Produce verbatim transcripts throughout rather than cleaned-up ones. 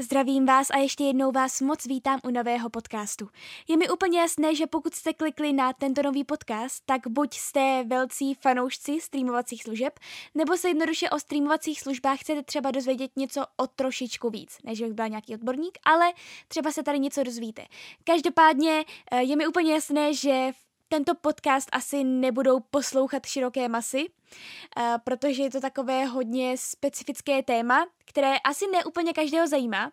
Zdravím vás a ještě jednou vás moc vítám u nového podcastu. Je mi úplně jasné, že pokud jste klikli na tento nový podcast, tak buď jste velcí fanoušci streamovacích služeb, nebo se jednoduše o streamovacích službách chcete třeba dozvědět něco o trošičku víc, než bych byla nějaký odborník, ale třeba se tady něco dozvíte. Každopádně je mi úplně jasné, že tento podcast asi nebudou poslouchat široké masy, protože je to takové hodně specifické téma, které asi ne úplně každého zajímá,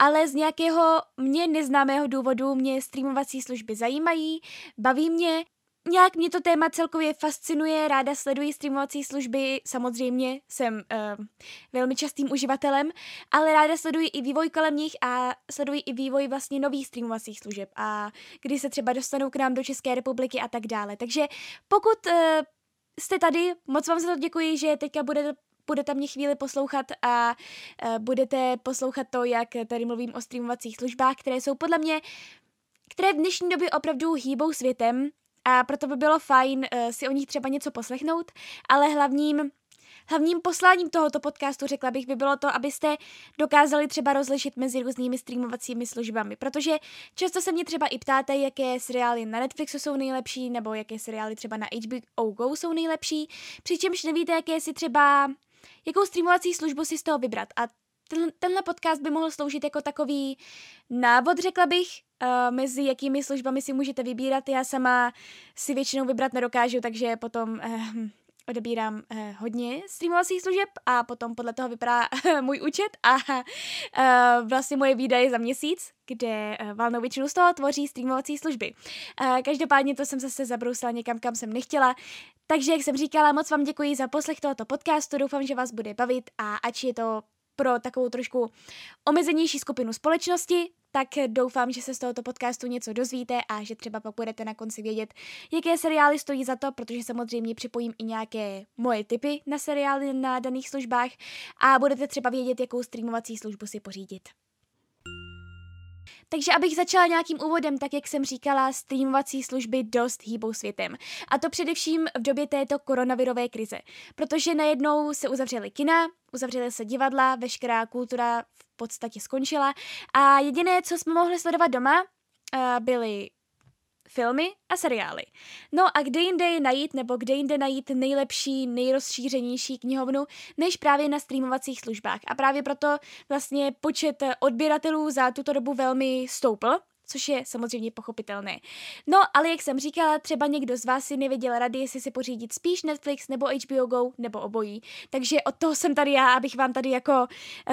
ale z nějakého mě neznámého důvodu mě streamovací služby zajímají, baví mě. Nějak mě to téma celkově fascinuje, ráda sleduji streamovací služby, samozřejmě jsem uh, velmi častým uživatelem, ale ráda sleduji i vývoj kolem nich a sleduji i vývoj vlastně nových streamovacích služeb a kdy se třeba dostanou k nám do České republiky a tak dále. Takže pokud uh, jste tady, moc vám za to děkuji, že teďka budete Budete mě chvíli poslouchat a uh, budete poslouchat to, jak tady mluvím o streamovacích službách, které jsou podle mě, které v dnešní době opravdu hýbou světem a proto by bylo fajn uh, si o nich třeba něco poslechnout, ale hlavním, hlavním posláním tohoto podcastu, řekla bych, by bylo to, abyste dokázali třeba rozlišit mezi různými streamovacími službami, protože často se mě třeba i ptáte, jaké seriály na Netflixu jsou nejlepší nebo jaké seriály třeba na H B O Go jsou nejlepší, přičemž nevíte, jaké si třeba... jakou streamovací službu si z toho vybrat. A ten, tenhle podcast by mohl sloužit jako takový návod, řekla bych, uh, mezi jakými službami si můžete vybírat. Já sama si většinou vybrat nedokážu, takže potom uh, odebírám uh, hodně streamovacích služeb a potom podle toho vypadá uh, můj účet a uh, vlastně moje výdaje za měsíc, kde uh, valnou většinu z toho tvoří streamovací služby. Uh, každopádně to jsem zase zabrousila někam, kam jsem nechtěla. Takže, jak jsem říkala, moc vám děkuji za poslech tohoto podcastu, doufám, že vás bude bavit a ač je to pro takovou trošku omezenější skupinu společnosti, tak doufám, že se z tohoto podcastu něco dozvíte a že třeba pak budete na konci vědět, jaké seriály stojí za to, protože samozřejmě připojím i nějaké moje tipy na seriály na daných službách a budete třeba vědět, jakou streamovací službu si pořídit. Takže abych začala nějakým úvodem, tak jak jsem říkala, streamovací služby dost hýbou světem. A to především v době této koronavirové krize. Protože najednou se uzavřely kina, uzavřely se divadla, veškerá kultura v podstatě skončila. A jediné, co jsme mohli sledovat doma, byly filmy a seriály. No a kde jinde je najít, nebo kde jinde najít nejlepší, nejrozšířenější knihovnu, než právě na streamovacích službách. A právě proto vlastně počet odběratelů za tuto dobu velmi stoupl, což je samozřejmě pochopitelné. No, ale jak jsem říkala, třeba někdo z vás si nevěděl rady, jestli si pořídit spíš Netflix nebo H B O Go nebo obojí. Takže od toho jsem tady já, abych vám tady jako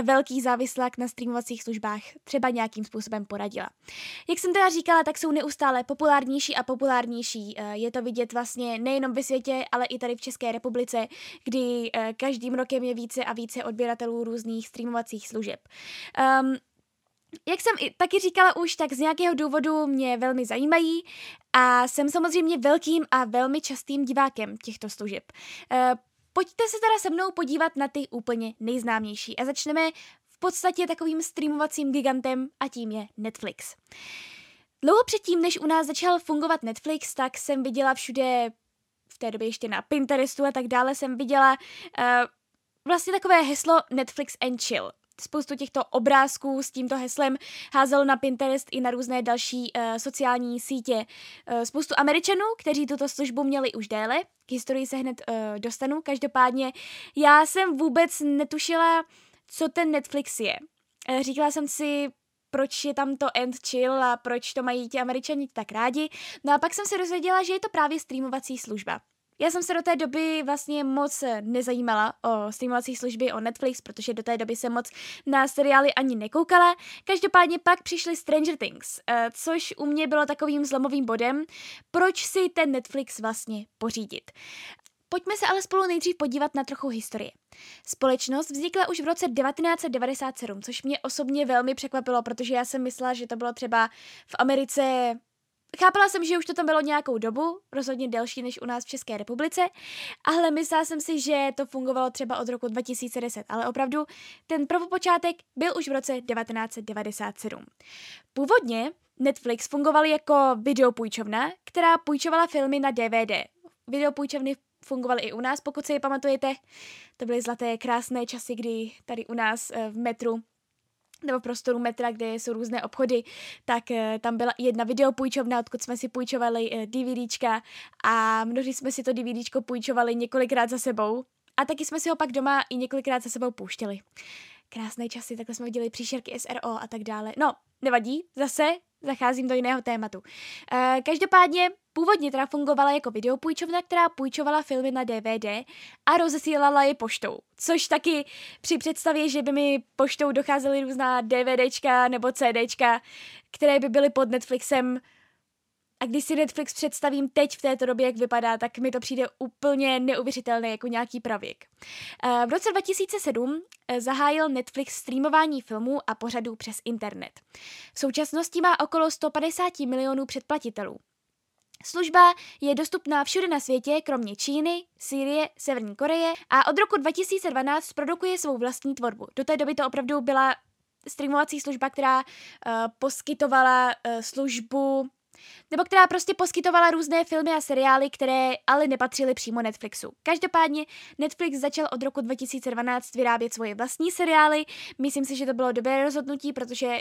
velký závislák na streamovacích službách třeba nějakým způsobem poradila. Jak jsem teda říkala, tak jsou neustále populárnější a populárnější. Je to vidět vlastně nejenom ve světě, ale i tady v České republice, kdy každým rokem je více a více odběratelů různých streamovacích služeb. Um, Jak jsem i taky říkala už, tak z nějakého důvodu mě velmi zajímají a jsem samozřejmě velkým a velmi častým divákem těchto služeb. E, pojďte se teda se mnou podívat na ty úplně nejznámější a začneme v podstatě takovým streamovacím gigantem a tím je Netflix. Dlouho předtím, než u nás začal fungovat Netflix, tak jsem viděla všude, v té době ještě na Pinterestu a tak dále, jsem viděla e, vlastně takové heslo Netflix and chill. Spoustu těchto obrázků s tímto heslem házelo na Pinterest i na různé další uh, sociální sítě. Uh, spoustu Američanů, kteří tuto službu měli už déle, k historii se hned uh, dostanu. Každopádně já jsem vůbec netušila, co ten Netflix je. Uh, říkala jsem si, proč je tam to and chill a proč to mají ti Američani tak rádi. No a pak jsem se dozvěděla, že je to právě streamovací služba. Já jsem se do té doby vlastně moc nezajímala o streamovací služby, o Netflix, protože do té doby jsem moc na seriály ani nekoukala. Každopádně pak přišly Stranger Things, což u mě bylo takovým zlomovým bodem, proč si ten Netflix vlastně pořídit. Pojďme se ale spolu nejdřív podívat na trochu historie. Společnost vznikla už v roce devatenáct set devadesát sedm, což mě osobně velmi překvapilo, protože já jsem myslela, že to bylo třeba v Americe Chápala jsem, že už to tam bylo nějakou dobu, rozhodně delší než u nás v České republice, ale myslela jsem si, že to fungovalo třeba od roku dva tisíce deset, ale opravdu ten prvopočátek byl už v roce devatenáct set devadesát sedm. Původně Netflix fungoval jako videopůjčovna, která půjčovala filmy na D V D. Videopůjčovny fungovaly i u nás, pokud si je pamatujete. To byly zlaté krásné časy, kdy tady u nás v metru nebo prostoru metra, kde jsou různé obchody, tak tam byla jedna videopůjčovna, odkud jsme si půjčovali DVDčka a množí jsme si to DVDčko půjčovali několikrát za sebou a taky jsme si ho pak doma i několikrát za sebou pouštěli. Krásné časy, takhle jsme viděli Příšerky S R O a tak dále. No, nevadí, zase zacházím do jiného tématu. E, každopádně původně teda fungovala jako videopůjčovna, která půjčovala filmy na D V D a rozesílala je poštou. Což taky při představě, že by mi poštou docházely různá DVDčka nebo CDčka, které by byly pod Netflixem. A když si Netflix představím teď v této době, jak vypadá, tak mi to přijde úplně neuvěřitelné jako nějaký pravěk. V roce dva tisíce sedm zahájil Netflix streamování filmů a pořadů přes internet. V současnosti má okolo sto padesát milionů předplatitelů. Služba je dostupná všude na světě, kromě Číny, Sýrie, Severní Koreje a od roku dva tisíce dvanáct produkuje svou vlastní tvorbu. Do té doby to opravdu byla streamovací služba, která uh, poskytovala uh, službu... nebo která prostě poskytovala různé filmy a seriály, které ale nepatřily přímo Netflixu. Každopádně Netflix začal od roku dva tisíce dvanáct vyrábět svoje vlastní seriály. Myslím si, že to bylo dobré rozhodnutí, protože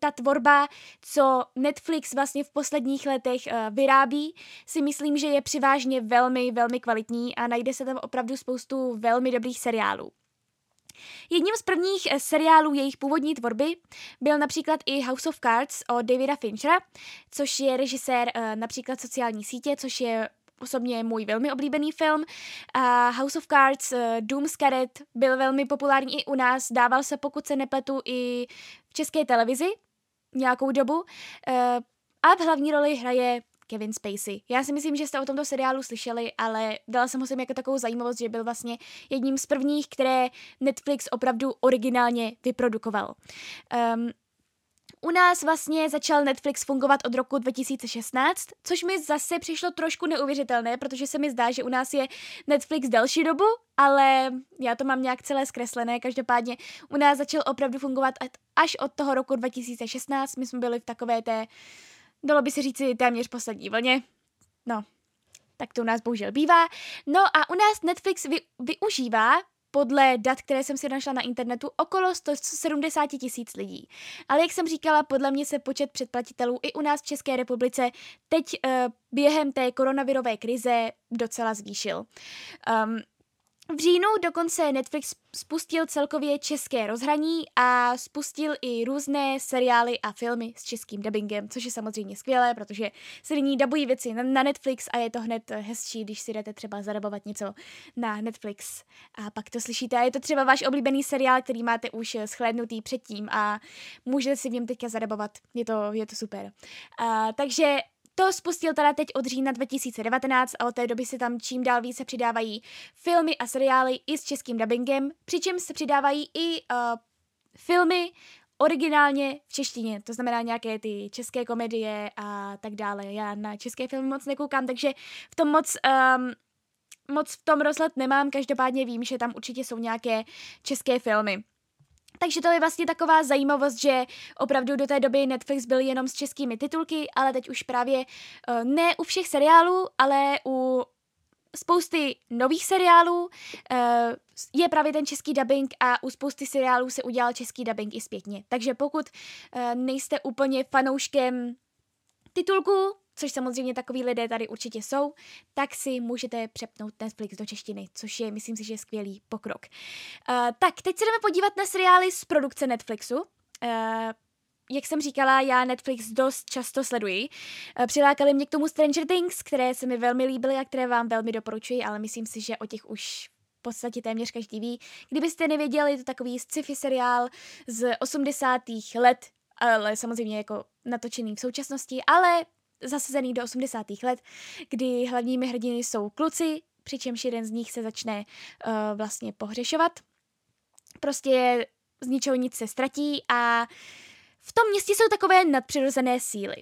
ta tvorba, co Netflix vlastně v posledních letech vyrábí, si myslím, že je přivážně velmi, velmi kvalitní a najde se tam opravdu spoustu velmi dobrých seriálů. Jedním z prvních seriálů jejich původní tvorby byl například i House of Cards od Davida Finchera, což je režisér například Sociální sítě, což je osobně můj velmi oblíbený film. A House of Cards, Dům z karet, byl velmi populární i u nás, dával se, pokud se nepletu, i v české televizi nějakou dobu a v hlavní roli hraje Kevin Spacey. Já si myslím, že jste o tomto seriálu slyšeli, ale dala jsem ho sem jako takovou zajímavost, že byl vlastně jedním z prvních, které Netflix opravdu originálně vyprodukoval. Um, u nás vlastně začal Netflix fungovat od roku dva tisíce šestnáct, což mi zase přišlo trošku neuvěřitelné, protože se mi zdá, že u nás je Netflix delší dobu, ale já to mám nějak celé zkreslené. Každopádně u nás začal opravdu fungovat až od toho roku dva tisíce šestnáct. My jsme byli v takové té, dalo by se říci, téměř poslední vlně. No, tak to u nás bohužel bývá. No a u nás Netflix vy, využívá, podle dat, které jsem si našla na internetu, okolo sto sedmdesát tisíc lidí. Ale jak jsem říkala, podle mě se počet předplatitelů i u nás v České republice teď e, během té koronavirové krize docela zvýšil. Um, V říjnu dokonce Netflix spustil celkově české rozhraní a spustil i různé seriály a filmy s českým dabingem, což je samozřejmě skvělé, protože se nyní dabují věci na Netflix a je to hned hezčí, když si jdete třeba zadabovat něco na Netflix a pak to slyšíte. A je to třeba váš oblíbený seriál, který máte už shlédnutý předtím a můžete si v něm teďka zadabovat. Je to, je to super. A, takže... To spustil teda teď od října dva tisíce devatenáct a od té doby se tam čím dál více přidávají filmy a seriály i s českým dabingem, přičem se přidávají i uh, filmy originálně v češtině, to znamená nějaké ty české komedie a tak dále. Já na české filmy moc nekoukám, takže v tom moc... Um, moc v tom rozhled nemám, každopádně vím, že tam určitě jsou nějaké české filmy. Takže to je vlastně taková zajímavost, že opravdu do té doby Netflix byl jenom s českými titulky, ale teď už právě ne u všech seriálů, ale u spousty nových seriálů je právě ten český dabing a u spousty seriálů se udělal český dabing i zpětně. Takže pokud nejste úplně fanouškem titulku, což samozřejmě takový lidé tady určitě jsou, tak si můžete přepnout Netflix do češtiny, což je, myslím si, že je skvělý pokrok. Uh, tak, teď se jdeme podívat na seriály z produkce Netflixu. Uh, jak jsem říkala, já Netflix dost často sleduji. Uh, přilákali mě k tomu Stranger Things, které se mi velmi líbily a které vám velmi doporučuji, ale myslím si, že o těch už v podstatě téměř každý ví. Kdybyste nevěděli, je to takový sci-fi seriál z osmdesátých let, ale samozřejmě jako natočený v současnosti, ale zasazený do osmdesátých let, kdy hlavními hrdiny jsou kluci, přičemž jeden z nich se začne uh, vlastně pohřešovat. Prostě z ničeho nic se ztratí a v tom městě jsou takové nadpřirozené síly.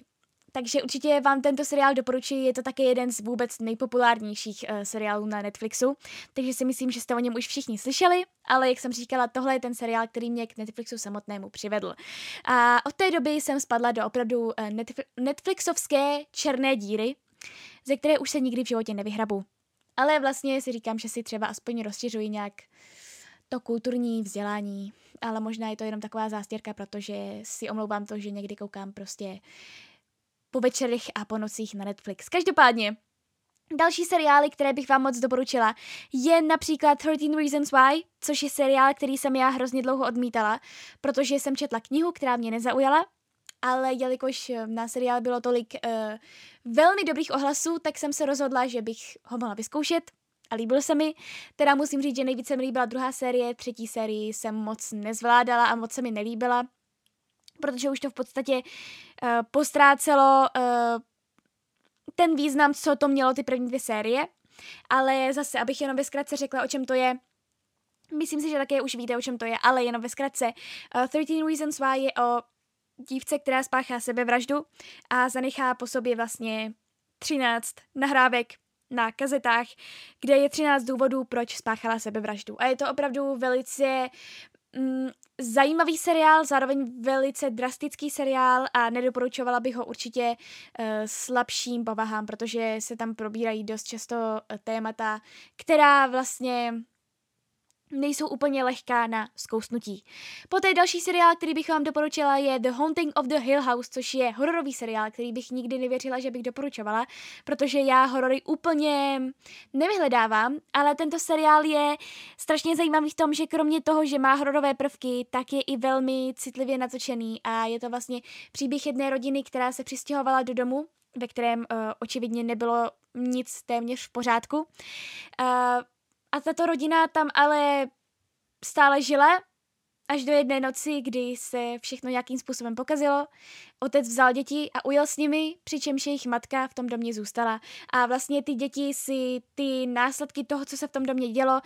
Takže určitě vám tento seriál doporučuji, je to také jeden z vůbec nejpopulárnějších uh, seriálů na Netflixu, takže si myslím, že jste o něm už všichni slyšeli, ale jak jsem říkala, tohle je ten seriál, který mě k Netflixu samotnému přivedl. A od té doby jsem spadla do opravdu netf- Netflixovské černé díry, ze které už se nikdy v životě nevyhrabu. Ale vlastně si říkám, že si třeba aspoň rozšiřuji nějak to kulturní vzdělání, ale možná je to jenom taková zástěrka, protože si omlouvám to, že někdy koukám prostě po večerech a po nocích na Netflix. Každopádně, další seriály, které bych vám moc doporučila, je například Thirteen Reasons Why, což je seriál, který jsem já hrozně dlouho odmítala, protože jsem četla knihu, která mě nezaujala, ale jelikož na seriál bylo tolik uh, velmi dobrých ohlasů, tak jsem se rozhodla, že bych ho mohla vyzkoušet a líbil se mi. Teda musím říct, že nejvíce mi líbila druhá série, třetí sérii jsem moc nezvládala a moc se mi nelíbila, protože už to v podstatě uh, postrácelo uh, ten význam, co to mělo ty první dvě série, ale zase, abych jenom ve zkratce řekla, o čem to je, myslím si, že také už víte, o čem to je, ale jenom ve zkratce. Uh, Thirteen Reasons Why je o dívce, která spáchá sebevraždu a zanechá po sobě vlastně třináct nahrávek na kazetách, kde je třináct důvodů, proč spáchala sebevraždu. A je to opravdu velice mm, zajímavý seriál, zároveň velice drastický seriál a nedoporučovala bych ho určitě uh, slabším povahám, protože se tam probírají dost často témata, která vlastně nejsou úplně lehká na zkousnutí. Poté další seriál, který bych vám doporučila, je The Haunting of the Hill House, což je hororový seriál, který bych nikdy nevěřila, že bych doporučovala, protože já horory úplně nevyhledávám, ale tento seriál je strašně zajímavý v tom, že kromě toho, že má hororové prvky, tak je i velmi citlivě natočený a je to vlastně příběh jedné rodiny, která se přistěhovala do domu, ve kterém uh, očividně nebylo nic téměř v pořádku. Uh, A tato rodina tam ale stále žila až do jedné noci, kdy se všechno nějakým způsobem pokazilo. Otec vzal děti a ujel s nimi, přičemž jejich matka v tom domě zůstala. A vlastně ty děti si ty následky toho, co se v tom domě dělo,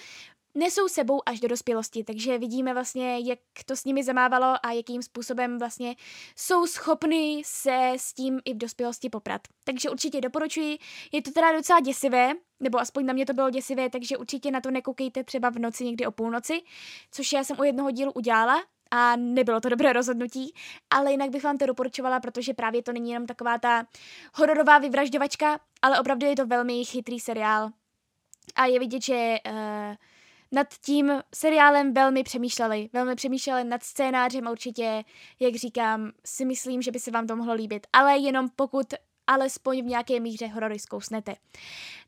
nesou sebou až do dospělosti. Takže vidíme vlastně, jak to s nimi zamávalo a jakým způsobem vlastně jsou schopny se s tím i v dospělosti poprat. Takže určitě doporučuji. Je to teda docela děsivé, nebo aspoň na mě to bylo děsivé, takže určitě na to nekoukejte třeba v noci někdy o půlnoci, což já jsem u jednoho dílu udělala a nebylo to dobré rozhodnutí, ale jinak bych vám to doporučovala, protože právě to není jenom taková ta hororová vyvražďovačka, ale opravdu je to velmi chytrý seriál a je vidět, že uh, nad tím seriálem velmi přemýšleli, velmi přemýšleli nad scénářem a určitě, jak říkám, si myslím, že by se vám to mohlo líbit, ale jenom pokud alespoň v nějaké míře horory zkousnete.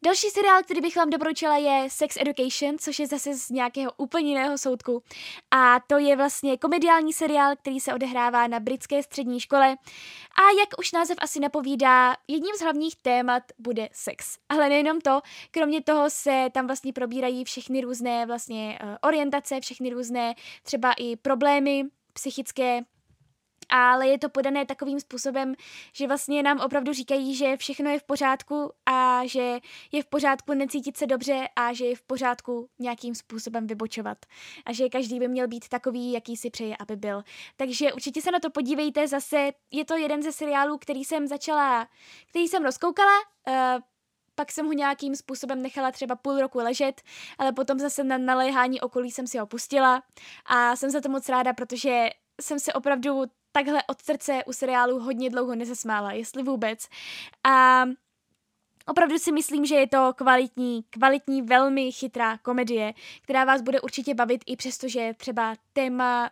Další seriál, který bych vám doporučila, je Sex Education, což je zase z nějakého úplně jiného soudku. A to je vlastně komediální seriál, který se odehrává na britské střední škole. A jak už název asi napovídá, jedním z hlavních témat bude sex. Ale nejenom to, kromě toho se tam vlastně probírají všechny různé vlastně orientace, všechny různé třeba i problémy psychické, ale je to podané takovým způsobem, že vlastně nám opravdu říkají, že všechno je v pořádku a že je v pořádku necítit se dobře a že je v pořádku nějakým způsobem vybočovat. A že každý by měl být takový, jaký si přeje, aby byl. Takže určitě se na to podívejte, zase je to jeden ze seriálů, který jsem začala, který jsem rozkoukala, uh, pak jsem ho nějakým způsobem nechala třeba půl roku ležet, ale potom zase na naléhání okolí jsem si ho pustila a jsem za to moc ráda, protože jsem se opravdu takhle od srdce u seriálu hodně dlouho nezasmála, jestli vůbec. A opravdu si myslím, že je to kvalitní, kvalitní, velmi chytrá komedie, která vás bude určitě bavit, i přestože třeba téma,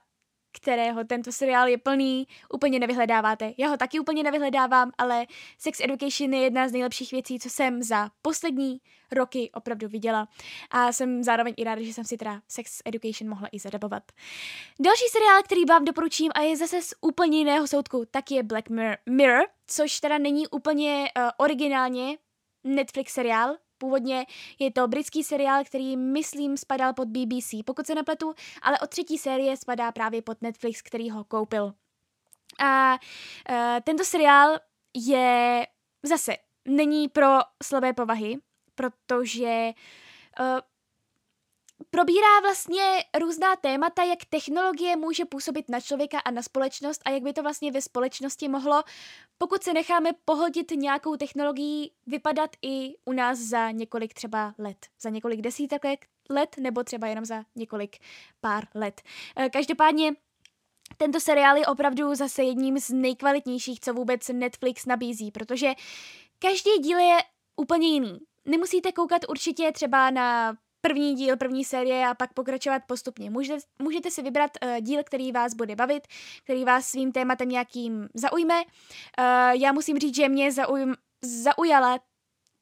kterého tento seriál je plný, úplně nevyhledáváte. Já ho taky úplně nevyhledávám, ale Sex Education je jedna z nejlepších věcí, co jsem za poslední roky opravdu viděla. A jsem zároveň i ráda, že jsem si teda Sex Education mohla i zadabovat. Další seriál, který vám doporučím a je zase z úplně jiného soudku, tak je Black Mirror, což teda není úplně uh, originálně Netflix seriál. Původně je to britský seriál, který, myslím, spadal pod B B C, pokud se nepletu, ale od třetí série spadá právě pod Netflix, který ho koupil. A uh, tento seriál je zase, není pro slabé povahy, protože uh, probírá vlastně různá témata, jak technologie může působit na člověka a na společnost a jak by to vlastně ve společnosti mohlo, pokud se necháme pohodit nějakou technologií, vypadat i u nás za několik třeba let, za několik desítek let nebo třeba jenom za několik pár let. Každopádně tento seriál je opravdu zase jedním z nejkvalitnějších, co vůbec Netflix nabízí, protože každý díl je úplně jiný. Nemusíte koukat určitě třeba na první díl, první série a pak pokračovat postupně. Můžete, můžete si vybrat uh, díl, který vás bude bavit, který vás svým tématem nějakým zaujme. Uh, já musím říct, že mě zauj- zaujala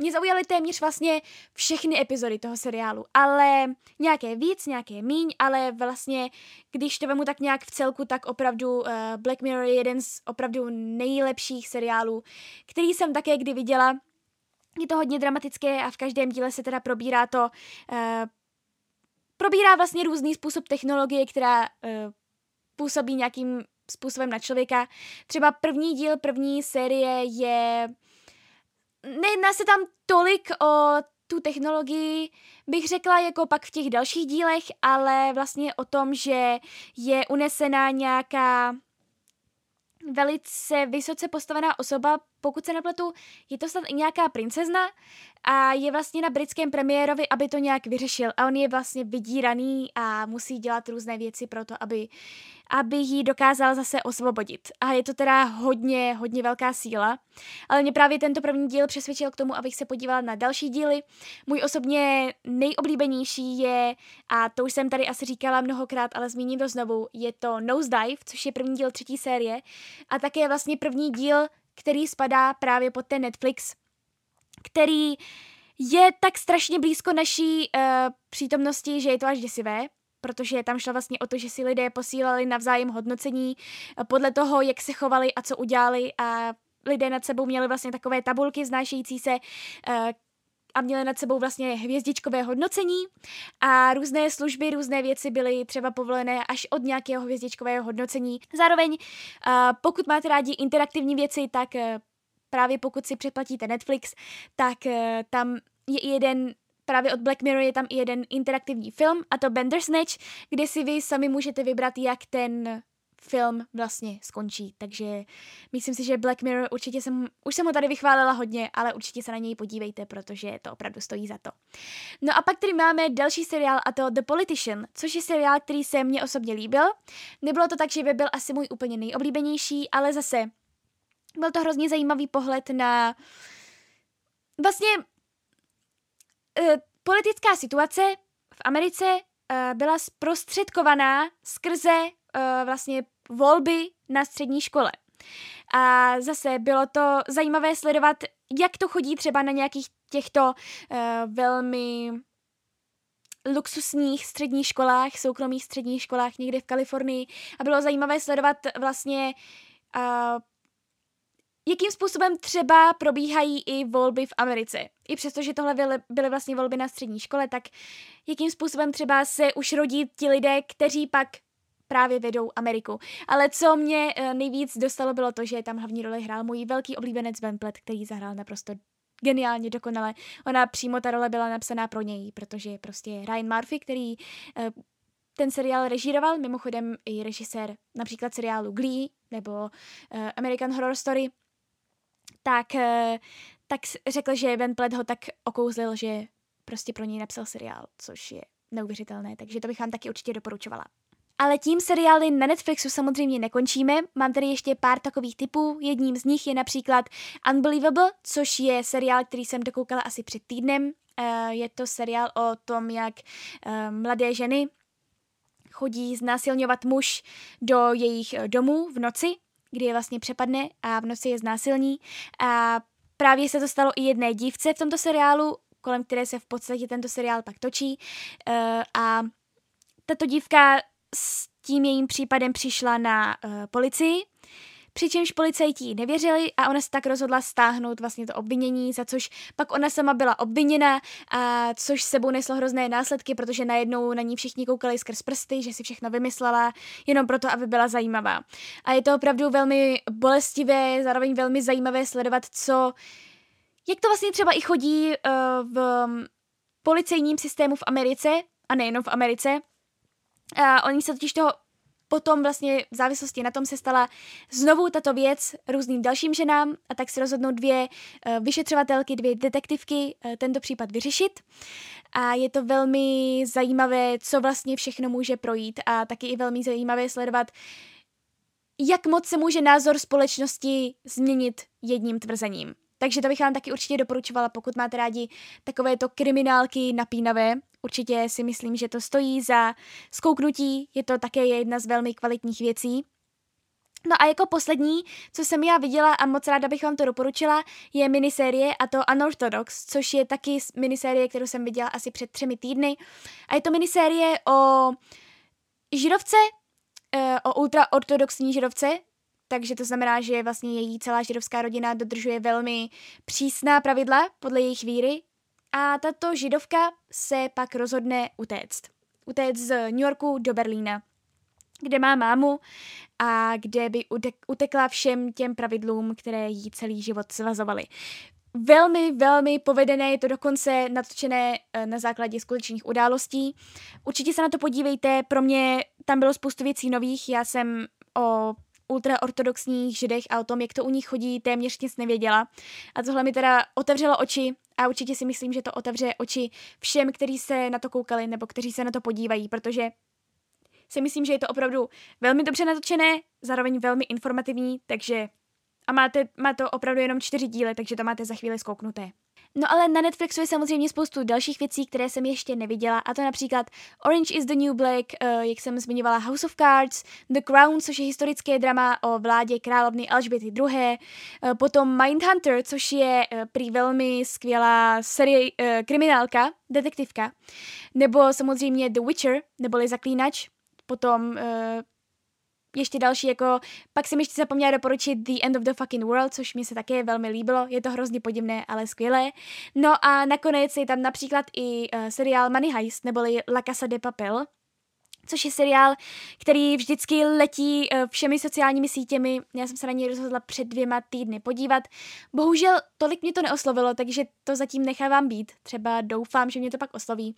Mě zaujaly téměř vlastně všechny epizody toho seriálu, ale nějaké víc, nějaké míň, ale vlastně, když to vemu tak nějak v celku, tak opravdu uh, Black Mirror je jeden z opravdu nejlepších seriálů, který jsem také kdy viděla. Je to hodně dramatické a v každém díle se teda probírá to, uh, probírá vlastně různý způsob technologie, která uh, působí nějakým způsobem na člověka. Třeba první díl, první série je... Nejedná se tam tolik o tu technologii, bych řekla, jako pak v těch dalších dílech, ale vlastně o tom, že je unesená nějaká velice vysoce postavená osoba, pokud se nepletu, je to snad nějaká princezna a je vlastně na britském premiérovi, aby to nějak vyřešil a on je vlastně vydíraný a musí dělat různé věci pro to, aby, aby ji dokázal zase osvobodit. A je to teda hodně, hodně velká síla, ale mě právě tento první díl přesvědčil k tomu, abych se podívala na další díly. Můj osobně nejoblíbenější je, a to už jsem tady asi říkala mnohokrát, ale zmíním to znovu, je to Nosedive, což je první díl třetí série a také vlastně první díl, který spadá právě pod ten Netflix, který je tak strašně blízko naší uh, přítomnosti, že je to až děsivé, protože tam šlo vlastně o to, že si lidé posílali navzájem hodnocení podle toho, jak se chovali a co udělali a lidé nad sebou měli vlastně takové tabulky vznášející se uh, a měli nad sebou vlastně hvězdičkové hodnocení a různé služby, různé věci byly třeba povolené až od nějakého hvězdičkového hodnocení. Zároveň, pokud máte rádi interaktivní věci, tak právě pokud si předplatíte Netflix, tak tam je i jeden, právě od Black Mirror je tam i jeden interaktivní film, a to Bandersnatch, kde si vy sami můžete vybrat, jak ten film vlastně skončí, takže myslím si, že Black Mirror určitě jsem, už jsem ho tady vychválila hodně, ale určitě se na něj podívejte, protože to opravdu stojí za to. No a pak tady máme další seriál a to The Politician, což je seriál, který se mně osobně líbil. Nebylo to tak, že by byl asi můj úplně nejoblíbenější, ale zase byl to hrozně zajímavý pohled na vlastně eh, politická situace v Americe eh, byla zprostředkovaná skrze vlastně volby na střední škole. A zase bylo to zajímavé sledovat, jak to chodí třeba na nějakých těchto uh, velmi luxusních středních školách, soukromých středních školách někde v Kalifornii. A bylo zajímavé sledovat vlastně uh, jakým způsobem třeba probíhají i volby v Americe. I přestože tohle byly vlastně volby na střední škole, tak jakým způsobem třeba se už rodí ti lidé, kteří pak právě vedou Ameriku. Ale co mě nejvíc dostalo, bylo to, že tam hlavní roli hrál můj velký oblíbenec Ben Platt, který zahrál naprosto geniálně, dokonale. Ona přímo, ta role byla napsaná pro něj, protože prostě Ryan Murphy, který ten seriál režíroval, mimochodem i režisér například seriálu Glee nebo American Horror Story, tak, tak řekl, že Ben Platt ho tak okouzlil, že prostě pro něj napsal seriál, což je neuvěřitelné, takže to bych vám taky určitě doporučovala. Ale tím seriály na Netflixu samozřejmě nekončíme, mám tady ještě pár takových typů, jedním z nich je například Unbelievable, což je seriál, který jsem dokoukala asi před týdnem, je to seriál o tom, jak mladé ženy chodí znásilňovat muž do jejich domů v noci, kdy je vlastně přepadne a v noci je znásilní a právě se to stalo i jedné dívce v tomto seriálu, kolem které se v podstatě tento seriál pak točí a tato dívka s tím jejím případem přišla na uh, policii, přičemž policajti jí nevěřili a ona se tak rozhodla stáhnout vlastně to obvinění, za což pak ona sama byla obviněna, a což sebou neslo hrozné následky, protože najednou na ní všichni koukali skrz prsty, že si všechno vymyslela, jenom proto, aby byla zajímavá. A je to opravdu velmi bolestivé, zároveň velmi zajímavé sledovat, co, jak to vlastně třeba i chodí uh, v um, policejním systému v Americe, a nejenom v Americe. A oni se totiž toho potom vlastně v závislosti na tom se stala znovu tato věc různým dalším ženám a tak se rozhodnou dvě vyšetřovatelky, dvě detektivky tento případ vyřešit. A je to velmi zajímavé, co vlastně všechno může projít a taky i velmi zajímavé sledovat, jak moc se může názor společnosti změnit jedním tvrzením. Takže to bych vám taky určitě doporučovala, pokud máte rádi takovéto kriminálky napínavé. Určitě si myslím, že to stojí za zkouknutí, je to také jedna z velmi kvalitních věcí. No a jako poslední, co jsem já viděla a moc ráda bych vám to doporučila, je minisérie a to Unorthodox, což je taky minisérie, kterou jsem viděla asi před třemi týdny. A je to minisérie o židovce, o ultraortodoxní židovce, takže to znamená, že vlastně její celá židovská rodina dodržuje velmi přísná pravidla podle jejich víry. A tato židovka se pak rozhodne utéct. Utéct z New Yorku do Berlína, kde má mámu a kde by utekla všem těm pravidlům, které jí celý život svazovaly. Velmi, velmi povedené, je to dokonce natočené na základě skutečných událostí. Určitě se na to podívejte, pro mě tam bylo spoustu věcí nových, já jsem o ultraortodoxních židech a o tom, jak to u nich chodí, téměř nic nevěděla. A tohle mi teda otevřelo oči a určitě si myslím, že to otevře oči všem, kteří se na to koukali nebo kteří se na to podívají, protože si myslím, že je to opravdu velmi dobře natočené, zároveň velmi informativní, takže a máte, má to opravdu jenom čtyři díly, takže to máte za chvíli zkouknuté. No ale na Netflixu je samozřejmě spoustu dalších věcí, které jsem ještě neviděla, a to například Orange is the New Black, uh, jak jsem zmiňovala House of Cards, The Crown, což je historické drama o vládě královny Alžběty druhé, uh, potom Mindhunter, což je uh, prý velmi skvělá série uh, kriminálka, detektivka, nebo samozřejmě The Witcher, neboli Zaklínač, potom... Uh, Ještě další, jako pak jsem ještě zapomněla doporučit The End of the Fucking World, což mi se také velmi líbilo, je to hrozně podivné, ale skvělé. No a nakonec je tam například i uh, seriál Money Heist, neboli La Casa de Papel, což je seriál, který vždycky letí uh, všemi sociálními sítěmi. Já jsem se na něj rozhodla před dvěma týdny podívat. Bohužel tolik mě to neoslovilo, takže to zatím nechávám být. Třeba doufám, že mě to pak osloví.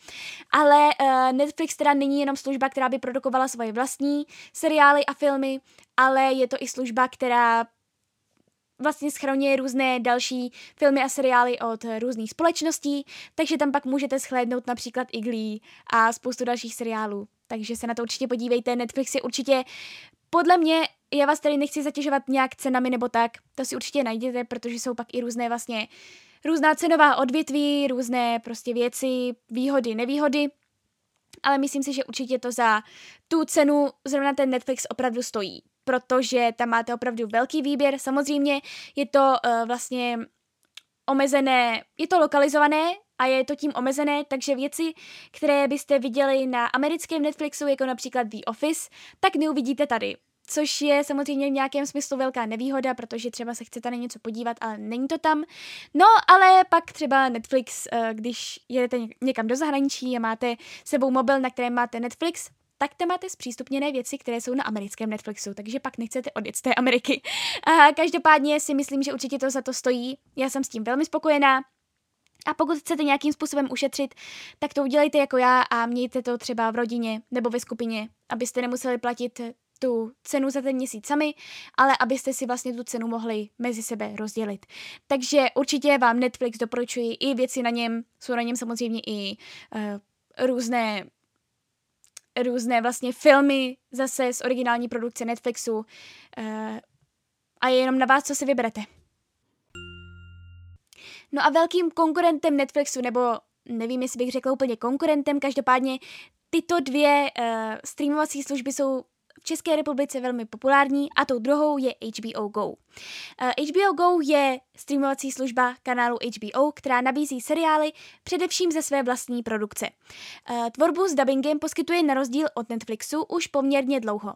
Ale uh, Netflix teda není jenom služba, která by produkovala svoje vlastní seriály a filmy, ale je to i služba, která vlastně schroňuje různé další filmy a seriály od různých společností, takže tam pak můžete shlédnout například i Glee a spoustu dalších seriálů. Takže se na to určitě podívejte, Netflix je určitě, podle mě, já vás tady nechci zatěžovat nějak cenami nebo tak, to si určitě najděte, protože jsou pak i různé vlastně, různá cenová odvětví, různé prostě věci, výhody, nevýhody, ale myslím si, že určitě to za tu cenu zrovna ten Netflix opravdu stojí, protože tam máte opravdu velký výběr, samozřejmě je to uh, vlastně omezené, je to lokalizované, a je to tím omezené, takže věci, které byste viděli na americkém Netflixu, jako například The Office, tak neuvidíte tady. Což je samozřejmě v nějakém smyslu velká nevýhoda, protože třeba se chcete na něco podívat, ale není to tam. No, ale pak třeba Netflix, když jedete někam do zahraničí a máte sebou mobil, na kterém máte Netflix, tak tam máte zpřístupněné věci, které jsou na americkém Netflixu, takže pak nechcete odjet z té Ameriky. A každopádně si myslím, že určitě to za to stojí. Já jsem s tím velmi spokojená. A pokud chcete nějakým způsobem ušetřit, tak to udělejte jako já a mějte to třeba v rodině nebo ve skupině, abyste nemuseli platit tu cenu za ten měsíc sami, ale abyste si vlastně tu cenu mohli mezi sebe rozdělit. Takže určitě vám Netflix doporučuji i věci na něm, jsou na něm samozřejmě i uh, různé, různé vlastně filmy zase z originální produkce Netflixu uh, a je jenom na vás, co si vyberete. No a velkým konkurentem Netflixu, nebo nevím, jestli bych řekla úplně konkurentem, každopádně tyto dvě uh, streamovací služby jsou v České republice velmi populární a tou druhou je H B O Go. Uh, H B O Go je streamovací služba kanálu H B O, která nabízí seriály především ze své vlastní produkce. Uh, tvorbu s dubbingem poskytuje na rozdíl od Netflixu už poměrně dlouho.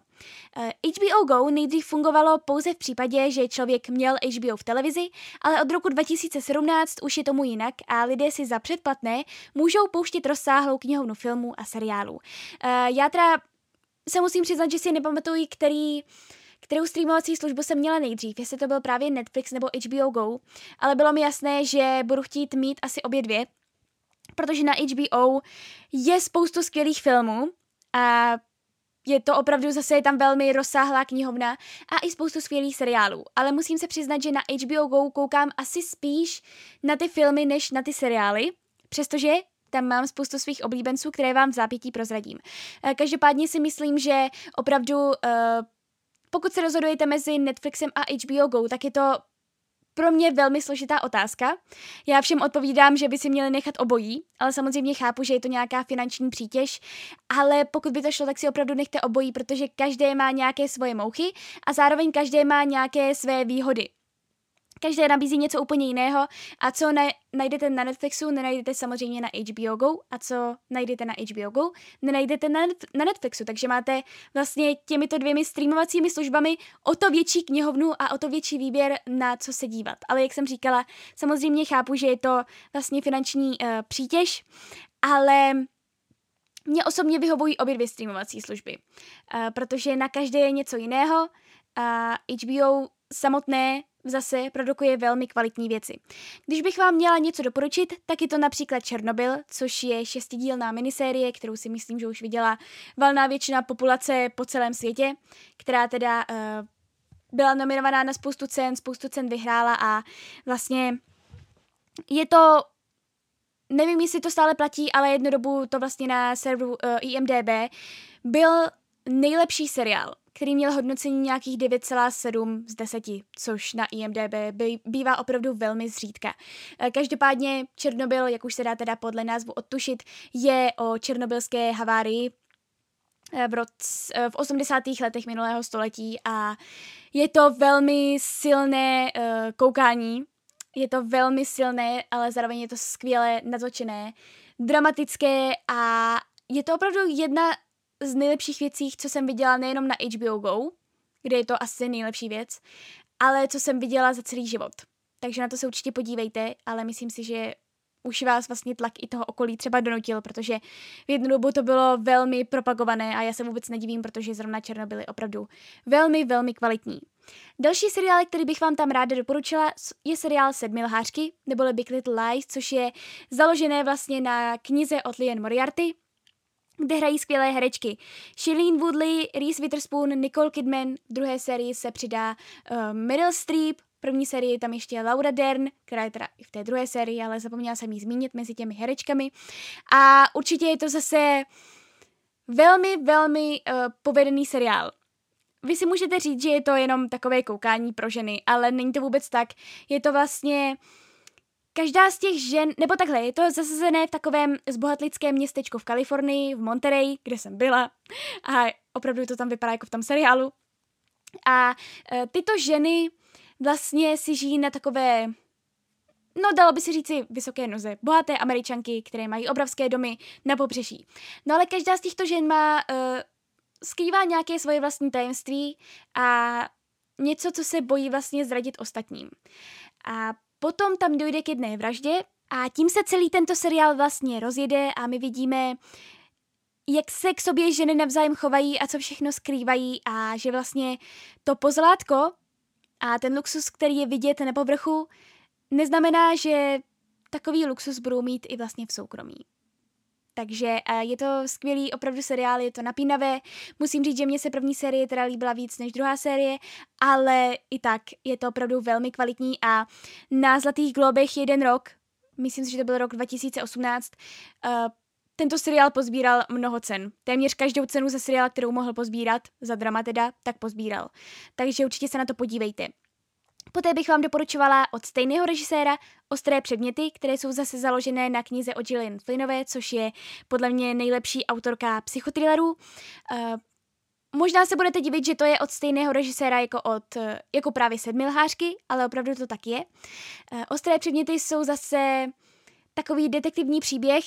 Uh, H B O Go nejdřív fungovalo pouze v případě, že člověk měl H B O v televizi, ale od roku dva tisíce sedmnáct už je tomu jinak a lidé si za předplatné můžou pouštět rozsáhlou knihovnu filmů a seriálů. Uh, já teda se musím přiznat, že si nepamatuji, který, kterou streamovací službu jsem měla nejdřív, jestli to byl právě Netflix nebo H B O Go, ale bylo mi jasné, že budu chtít mít asi obě dvě, protože na H B O je spoustu skvělých filmů a je to opravdu, zase je tam velmi rozsáhlá knihovna a i spoustu skvělých seriálů. Ale musím se přiznat, že na H B O Go koukám asi spíš na ty filmy, než na ty seriály, přestože tam mám spoustu svých oblíbenců, které vám v zápětí prozradím. Každopádně si myslím, že opravdu, uh, pokud se rozhodujete mezi Netflixem a H B O Go, tak je to pro mě velmi složitá otázka. Já všem odpovídám, že by si měli nechat obojí, ale samozřejmě chápu, že je to nějaká finanční přítěž, ale pokud by to šlo, tak si opravdu nechte obojí, protože každé má nějaké svoje mouchy a zároveň každé má nějaké své výhody. Každé nabízí něco úplně jiného a co ne- najdete na Netflixu, nenajdete samozřejmě na H B O Go a co najdete na H B O Go, nenajdete na, net- na Netflixu, takže máte vlastně těmito dvěmi streamovacími službami o to větší knihovnu a o to větší výběr na co se dívat. Ale jak jsem říkala, samozřejmě chápu, že je to vlastně finanční uh, přítěž, ale mě osobně vyhovují obě dvě streamovací služby, uh, protože na každé je něco jiného a uh, H B O samotné zase produkuje velmi kvalitní věci. Když bych vám měla něco doporučit, tak je to například Černobyl, což je šestidílná minisérie, kterou si myslím, že už viděla valná většina populace po celém světě, která teda uh, byla nominovaná na spoustu cen, spoustu cen vyhrála a vlastně je to, nevím, jestli to stále platí, ale jednu dobu to vlastně na serveru uh, I M D B byl nejlepší seriál, který měl hodnocení nějakých devět celá sedm z deseti, což na I M D B bývá opravdu velmi zřídka. Každopádně Černobyl, jak už se dá teda podle názvu odtušit, je o černobylské havárii v, roce, v osmdesátých letech minulého století a je to velmi silné koukání, je to velmi silné, ale zároveň je to skvěle natočené, dramatické a je to opravdu jedna z nejlepších věcí, co jsem viděla nejenom na H B O Go, kde je to asi nejlepší věc, ale co jsem viděla za celý život. Takže na to se určitě podívejte, ale myslím si, že už vás vlastně tlak i toho okolí třeba donutil, protože v jednu dobu to bylo velmi propagované a já se vůbec nedivím, protože zrovna Černobyl je opravdu velmi, velmi kvalitní. Další seriál, který bych vám tam ráda doporučila, je seriál Sedmi lhářky, neboli Big Little Lies, což je založené vlastně na knize od Ryan Murphy, kde hrají skvělé herečky. Shailene Woodley, Reese Witherspoon, Nicole Kidman, v druhé sérii se přidá uh, Meryl Streep, v první sérii je tam ještě Laura Dern, která je teda i v té druhé sérii, ale zapomněla jsem jí zmínit mezi těmi herečkami. A určitě je to zase velmi, velmi uh, povedený seriál. Vy si můžete říct, že je to jenom takové koukání pro ženy, ale není to vůbec tak. Je to vlastně... Každá z těch žen, nebo takhle, je to zasazené v takovém zbohatlickém městečku v Kalifornii, v Monterey, kde jsem byla a opravdu to tam vypadá jako v tom seriálu. A e, tyto ženy vlastně si žijí na takové, no dalo by se říci vysoké noze, bohaté Američanky, které mají obrovské domy na pobřeží. No ale každá z těchto žen má, e, skrývá nějaké svoje vlastní tajemství a něco, co se bojí vlastně zradit ostatním. A potom tam dojde k jedné vraždě a tím se celý tento seriál vlastně rozjede a my vidíme, jak se k sobě ženy navzájem chovají a co všechno skrývají a že vlastně to pozlátko a ten luxus, který je vidět na povrchu, neznamená, že takový luxus budou mít i vlastně v soukromí. Takže je to skvělý opravdu seriál, je to napínavé. Musím říct, že mě se první série teda líbila víc než druhá série, ale i tak je to opravdu velmi kvalitní a na Zlatých globech jeden rok, myslím si, že to byl rok dva tisíce osmnáct, uh, tento seriál pozbíral mnoho cen. Téměř každou cenu za seriál, kterou mohl pozbírat, za drama teda, tak pozbíral. Takže určitě se na to podívejte. Poté bych vám doporučovala od stejného režiséra Ostré předměty, které jsou zase založené na knize od Gillian Flynnové, což je podle mě nejlepší autorka psychothrillerů. Uh, možná se budete divit, že to je od stejného režiséra jako, od, jako právě Sedmi lhářky, ale opravdu to tak je. Uh, Ostré předměty jsou zase takový detektivní příběh,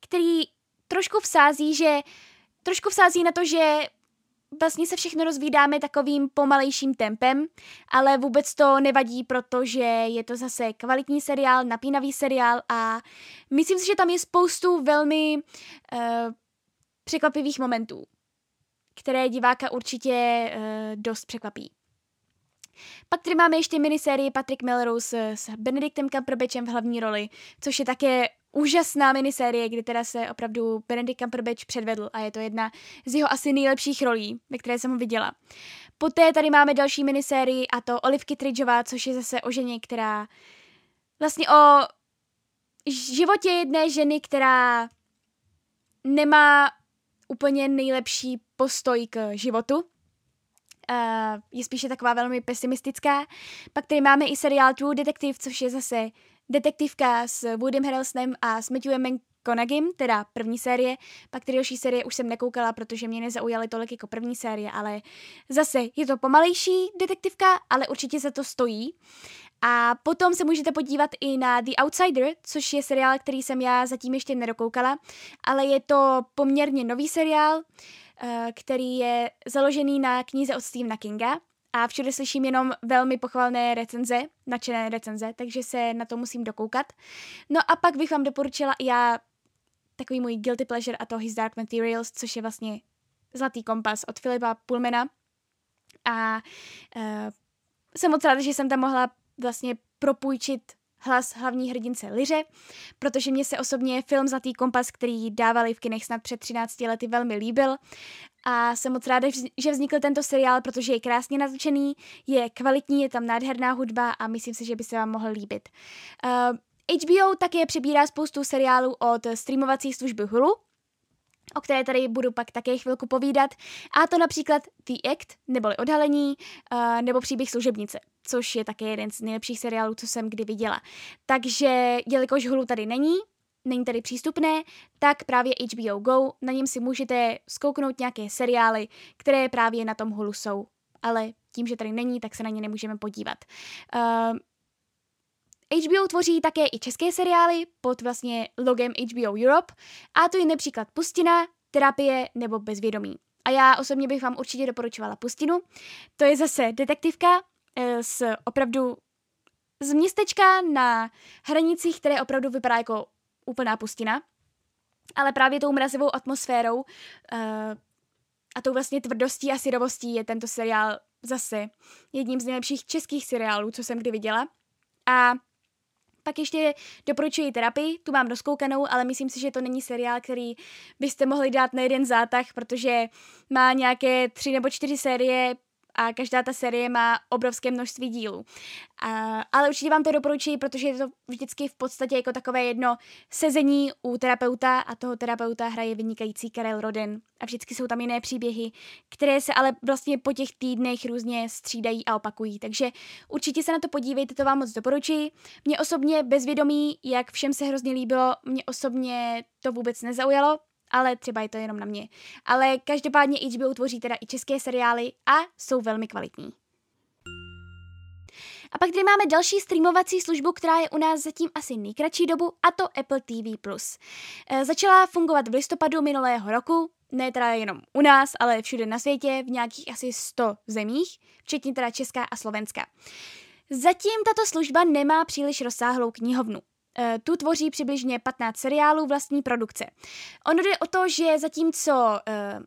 který trošku vsází, že, trošku vsází na to, že vlastně se všechno rozvídáme takovým pomalejším tempem, ale vůbec to nevadí, protože je to zase kvalitní seriál, napínavý seriál a myslím si, že tam je spoustu velmi uh, překvapivých momentů, které diváka určitě uh, dost překvapí. Pak tady máme ještě minisérii Patrick Melrose s Benediktem Cumberbatchem v hlavní roli, což je také úžasná minisérie, kde teda se opravdu Benedict Cumberbatch předvedl a je to jedna z jeho asi nejlepších rolí, ve které jsem ho viděla. Poté tady máme další minisérii a to Olive Kittredgeová, což je zase o ženě, která vlastně o životě jedné ženy, která nemá úplně nejlepší postoj k životu. Uh, je spíše taková velmi pesimistická. Pak tady máme i seriál True Detective, což je zase detektivka s Woodym Harrelsonem a s Matthewem McConaugheym, teda první série. Pak ty další série už jsem nekoukala, protože mě nezaujaly tolik jako první série, ale zase je to pomalejší detektivka, ale určitě za to stojí. A potom se můžete podívat i na The Outsider, což je seriál, který jsem já zatím ještě nedokoukala, ale je to poměrně nový seriál, který je založený na knize od Stephena Kinga. A všude slyším jenom velmi pochvalné recenze, nadšené recenze, takže se na to musím dokoukat. No a pak bych vám doporučila i já takový můj guilty pleasure a to His Dark Materials, což je vlastně Zlatý kompas od Philipa Pullmana. A uh, jsem moc ráda, že jsem tam mohla vlastně propůjčit hlas hlavní hrdince Liře, protože mně se osobně film Zlatý kompas, který dávali v kinech snad před třinácti lety, velmi líbil. A jsem moc ráda, že vznikl tento seriál, protože je krásně natočený, je kvalitní, je tam nádherná hudba a myslím si, že by se vám mohl líbit. Uh, H B O také přebírá spoustu seriálů od streamovací služby Hulu, o které tady budu pak také chvilku povídat, a to například The Act, neboli Odhalení, uh, nebo Příběh služebnice, což je také jeden z nejlepších seriálů, co jsem kdy viděla. Takže, jelikož Hulu tady není, není tady přístupné, tak právě H B O Go, na něm si můžete zkouknout nějaké seriály, které právě na tom Hulu jsou, ale tím, že tady není, tak se na ně nemůžeme podívat. Uh, H B O tvoří také i české seriály pod vlastně logem H B O Europe a to je například Pustina, Terapie nebo Bezvědomí. A já osobně bych vám určitě doporučovala Pustinu. To je zase detektivka z opravdu z městečka na hranicích, které opravdu vypadá jako úplná pustina, ale právě tou mrazivou atmosférou uh, a tou vlastně tvrdostí a syrovostí je tento seriál zase jedním z nejlepších českých seriálů, co jsem kdy viděla. A pak ještě doporučuji Terapii, tu mám rozkoukanou, ale myslím si, že to není seriál, který byste mohli dát na jeden zátah, protože má nějaké tři nebo čtyři série a každá ta série má obrovské množství dílů. A, ale určitě vám to doporučuji, protože je to vždycky v podstatě jako takové jedno sezení u terapeuta a toho terapeuta hraje vynikající Karel Roden. A vždycky jsou tam jiné příběhy, které se ale vlastně po těch týdnech různě střídají a opakují. Takže určitě se na to podívejte, to vám moc doporučuji. Mně osobně Bezvědomí, jak všem se hrozně líbilo, mně osobně to vůbec nezaujalo, ale třeba je to jenom na mě. Ale každopádně H B O tvoří teda i české seriály a jsou velmi kvalitní. A pak tady máme další streamovací službu, která je u nás zatím asi nejkratší dobu, a to Apple T V plus. E, začala fungovat v listopadu minulého roku, ne teda jenom u nás, ale všude na světě, v nějakých asi sto zemích, včetně teda Česká a Slovenska. Zatím tato služba nemá příliš rozsáhlou knihovnu. Tu tvoří přibližně patnáct seriálů vlastní produkce. Ono jde o to, že zatímco uh,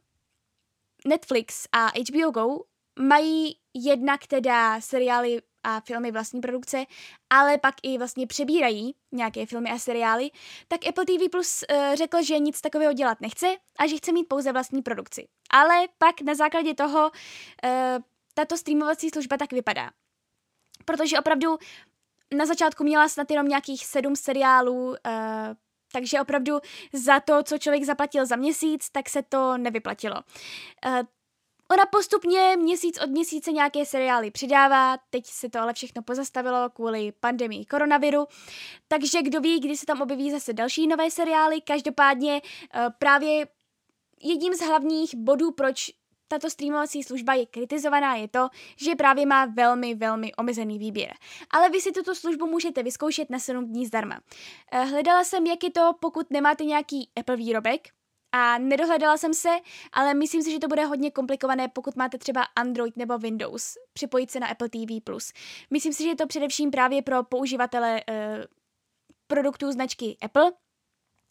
Netflix a H B O Go mají jednak teda seriály a filmy vlastní produkce, ale pak i vlastně přebírají nějaké filmy a seriály, tak Apple T V plus uh, řekl, že nic takového dělat nechce a že chce mít pouze vlastní produkci. Ale pak na základě toho uh, tato streamovací služba tak vypadá. Protože opravdu na začátku měla snad jenom nějakých sedm seriálů, uh, takže opravdu za to, co člověk zaplatil za měsíc, tak se to nevyplatilo. Uh, ona postupně měsíc od měsíce nějaké seriály přidává, teď se to ale všechno pozastavilo kvůli pandemii koronaviru, takže kdo ví, kdy se tam objeví zase další nové seriály. Každopádně uh, právě jedním z hlavních bodů, proč tato streamovací služba je kritizovaná, je to, že právě má velmi, velmi omezený výběr. Ale vy si tuto službu můžete vyzkoušet na sedm dní zdarma. Hledala jsem, jak je to, pokud nemáte nějaký Apple výrobek, a nedohledala jsem se, ale myslím si, že to bude hodně komplikované, pokud máte třeba Android nebo Windows, připojit se na Apple T V plus. Myslím si, že je to především právě pro uživatele eh, produktů značky Apple,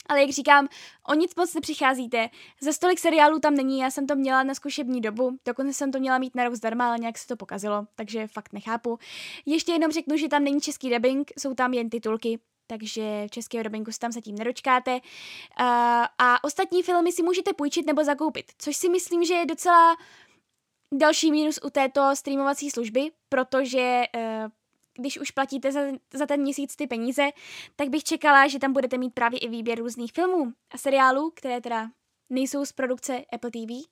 ale jak říkám, o nic moc nepřicházíte. Za stolik seriálů tam není, já jsem to měla na zkušební dobu, dokonce jsem to měla mít na rok zdarma, ale nějak se to pokazilo, takže fakt nechápu. Ještě jenom řeknu, že tam není český dubbing, jsou tam jen titulky, takže českého dubbingu se tam zatím nedočkáte. Uh, a ostatní filmy si můžete půjčit nebo zakoupit, což si myslím, že je docela další mínus u této streamovací služby, protože uh, když už platíte za, za ten měsíc ty peníze, tak bych čekala, že tam budete mít právě i výběr různých filmů a seriálů, které teda nejsou z produkce Apple T V,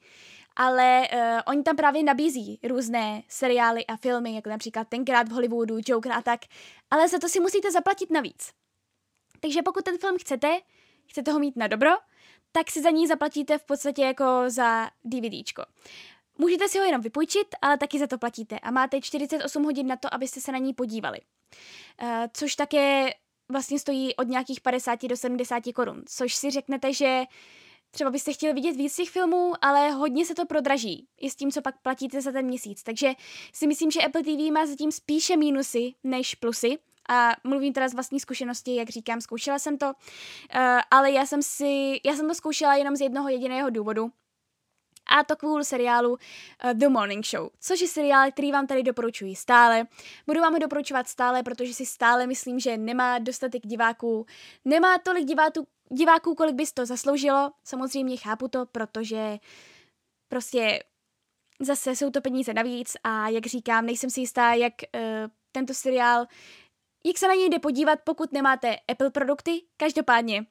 ale uh, oni tam právě nabízí různé seriály a filmy, jako například Tenkrát v Hollywoodu, Joker a tak, ale za to si musíte zaplatit navíc. Takže pokud ten film chcete, chcete ho mít na dobro, tak si za ní zaplatíte v podstatě jako za DVDčko. Můžete si ho jenom vypůjčit, ale taky za to platíte a máte čtyřicet osm hodin na to, abyste se na ní podívali. Uh, což také vlastně stojí od nějakých padesát do sedmdesáti korun, což si řeknete, že třeba byste chtěli vidět víc těch filmů, ale hodně se to prodraží i s tím, co pak platíte za ten měsíc. Takže si myslím, že Apple T V má zatím spíše mínusy než plusy. A mluvím teda z vlastní zkušenosti, jak říkám, zkoušela jsem to, uh, ale já jsem, si, já jsem to zkoušela jenom z jednoho jediného důvodu. A to kvůli seriálu uh, The Morning Show, což je seriál, který vám tady doporučuji stále. Budu vám ho doporučovat stále, protože si stále myslím, že nemá dostatek diváků, nemá tolik diváků, diváků, kolik by to zasloužilo. Samozřejmě chápu to, protože prostě zase jsou to peníze navíc a jak říkám, nejsem si jistá, jak uh, tento seriál, jak se na něj jde podívat, pokud nemáte Apple produkty. Každopádně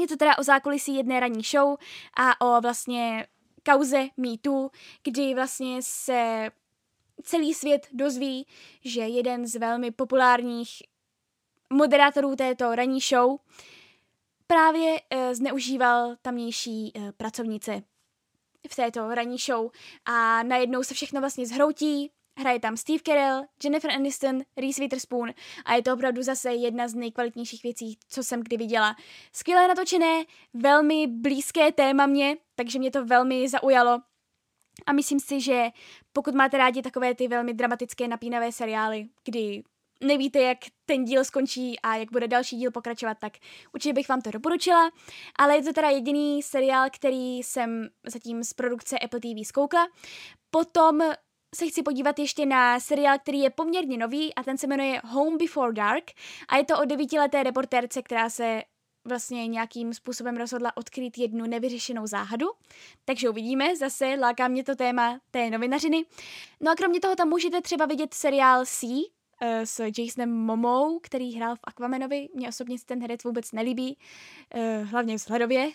je to teda o zákulisí jedné ranní show a o vlastně kauze Me Too, kdy vlastně se celý svět dozví, že jeden z velmi populárních moderátorů této ranní show právě e, zneužíval tamnější e, pracovnice v této ranní show a najednou se všechno vlastně zhroutí. Hraje tam Steve Carell, Jennifer Aniston, Reese Witherspoon a je to opravdu zase jedna z nejkvalitnějších věcí, co jsem kdy viděla. Skvěle natočené, velmi blízké téma mě, takže mě to velmi zaujalo a myslím si, že pokud máte rádi takové ty velmi dramatické napínavé seriály, kdy nevíte, jak ten díl skončí a jak bude další díl pokračovat, tak určitě bych vám to doporučila, ale je to teda jediný seriál, který jsem zatím z produkce Apple T V zkoukla. Potom se chci podívat ještě na seriál, který je poměrně nový a ten se jmenuje Home Before Dark a je to o devítileté reportérce, která se vlastně nějakým způsobem rozhodla odkrýt jednu nevyřešenou záhadu. Takže uvidíme, zase láká mě to téma té novinařiny. No a kromě toho tam můžete třeba vidět seriál C s Jasonem Momou, který hrál v Aquamanovi. Mně osobně se ten herec vůbec nelíbí, hlavně vzhledově,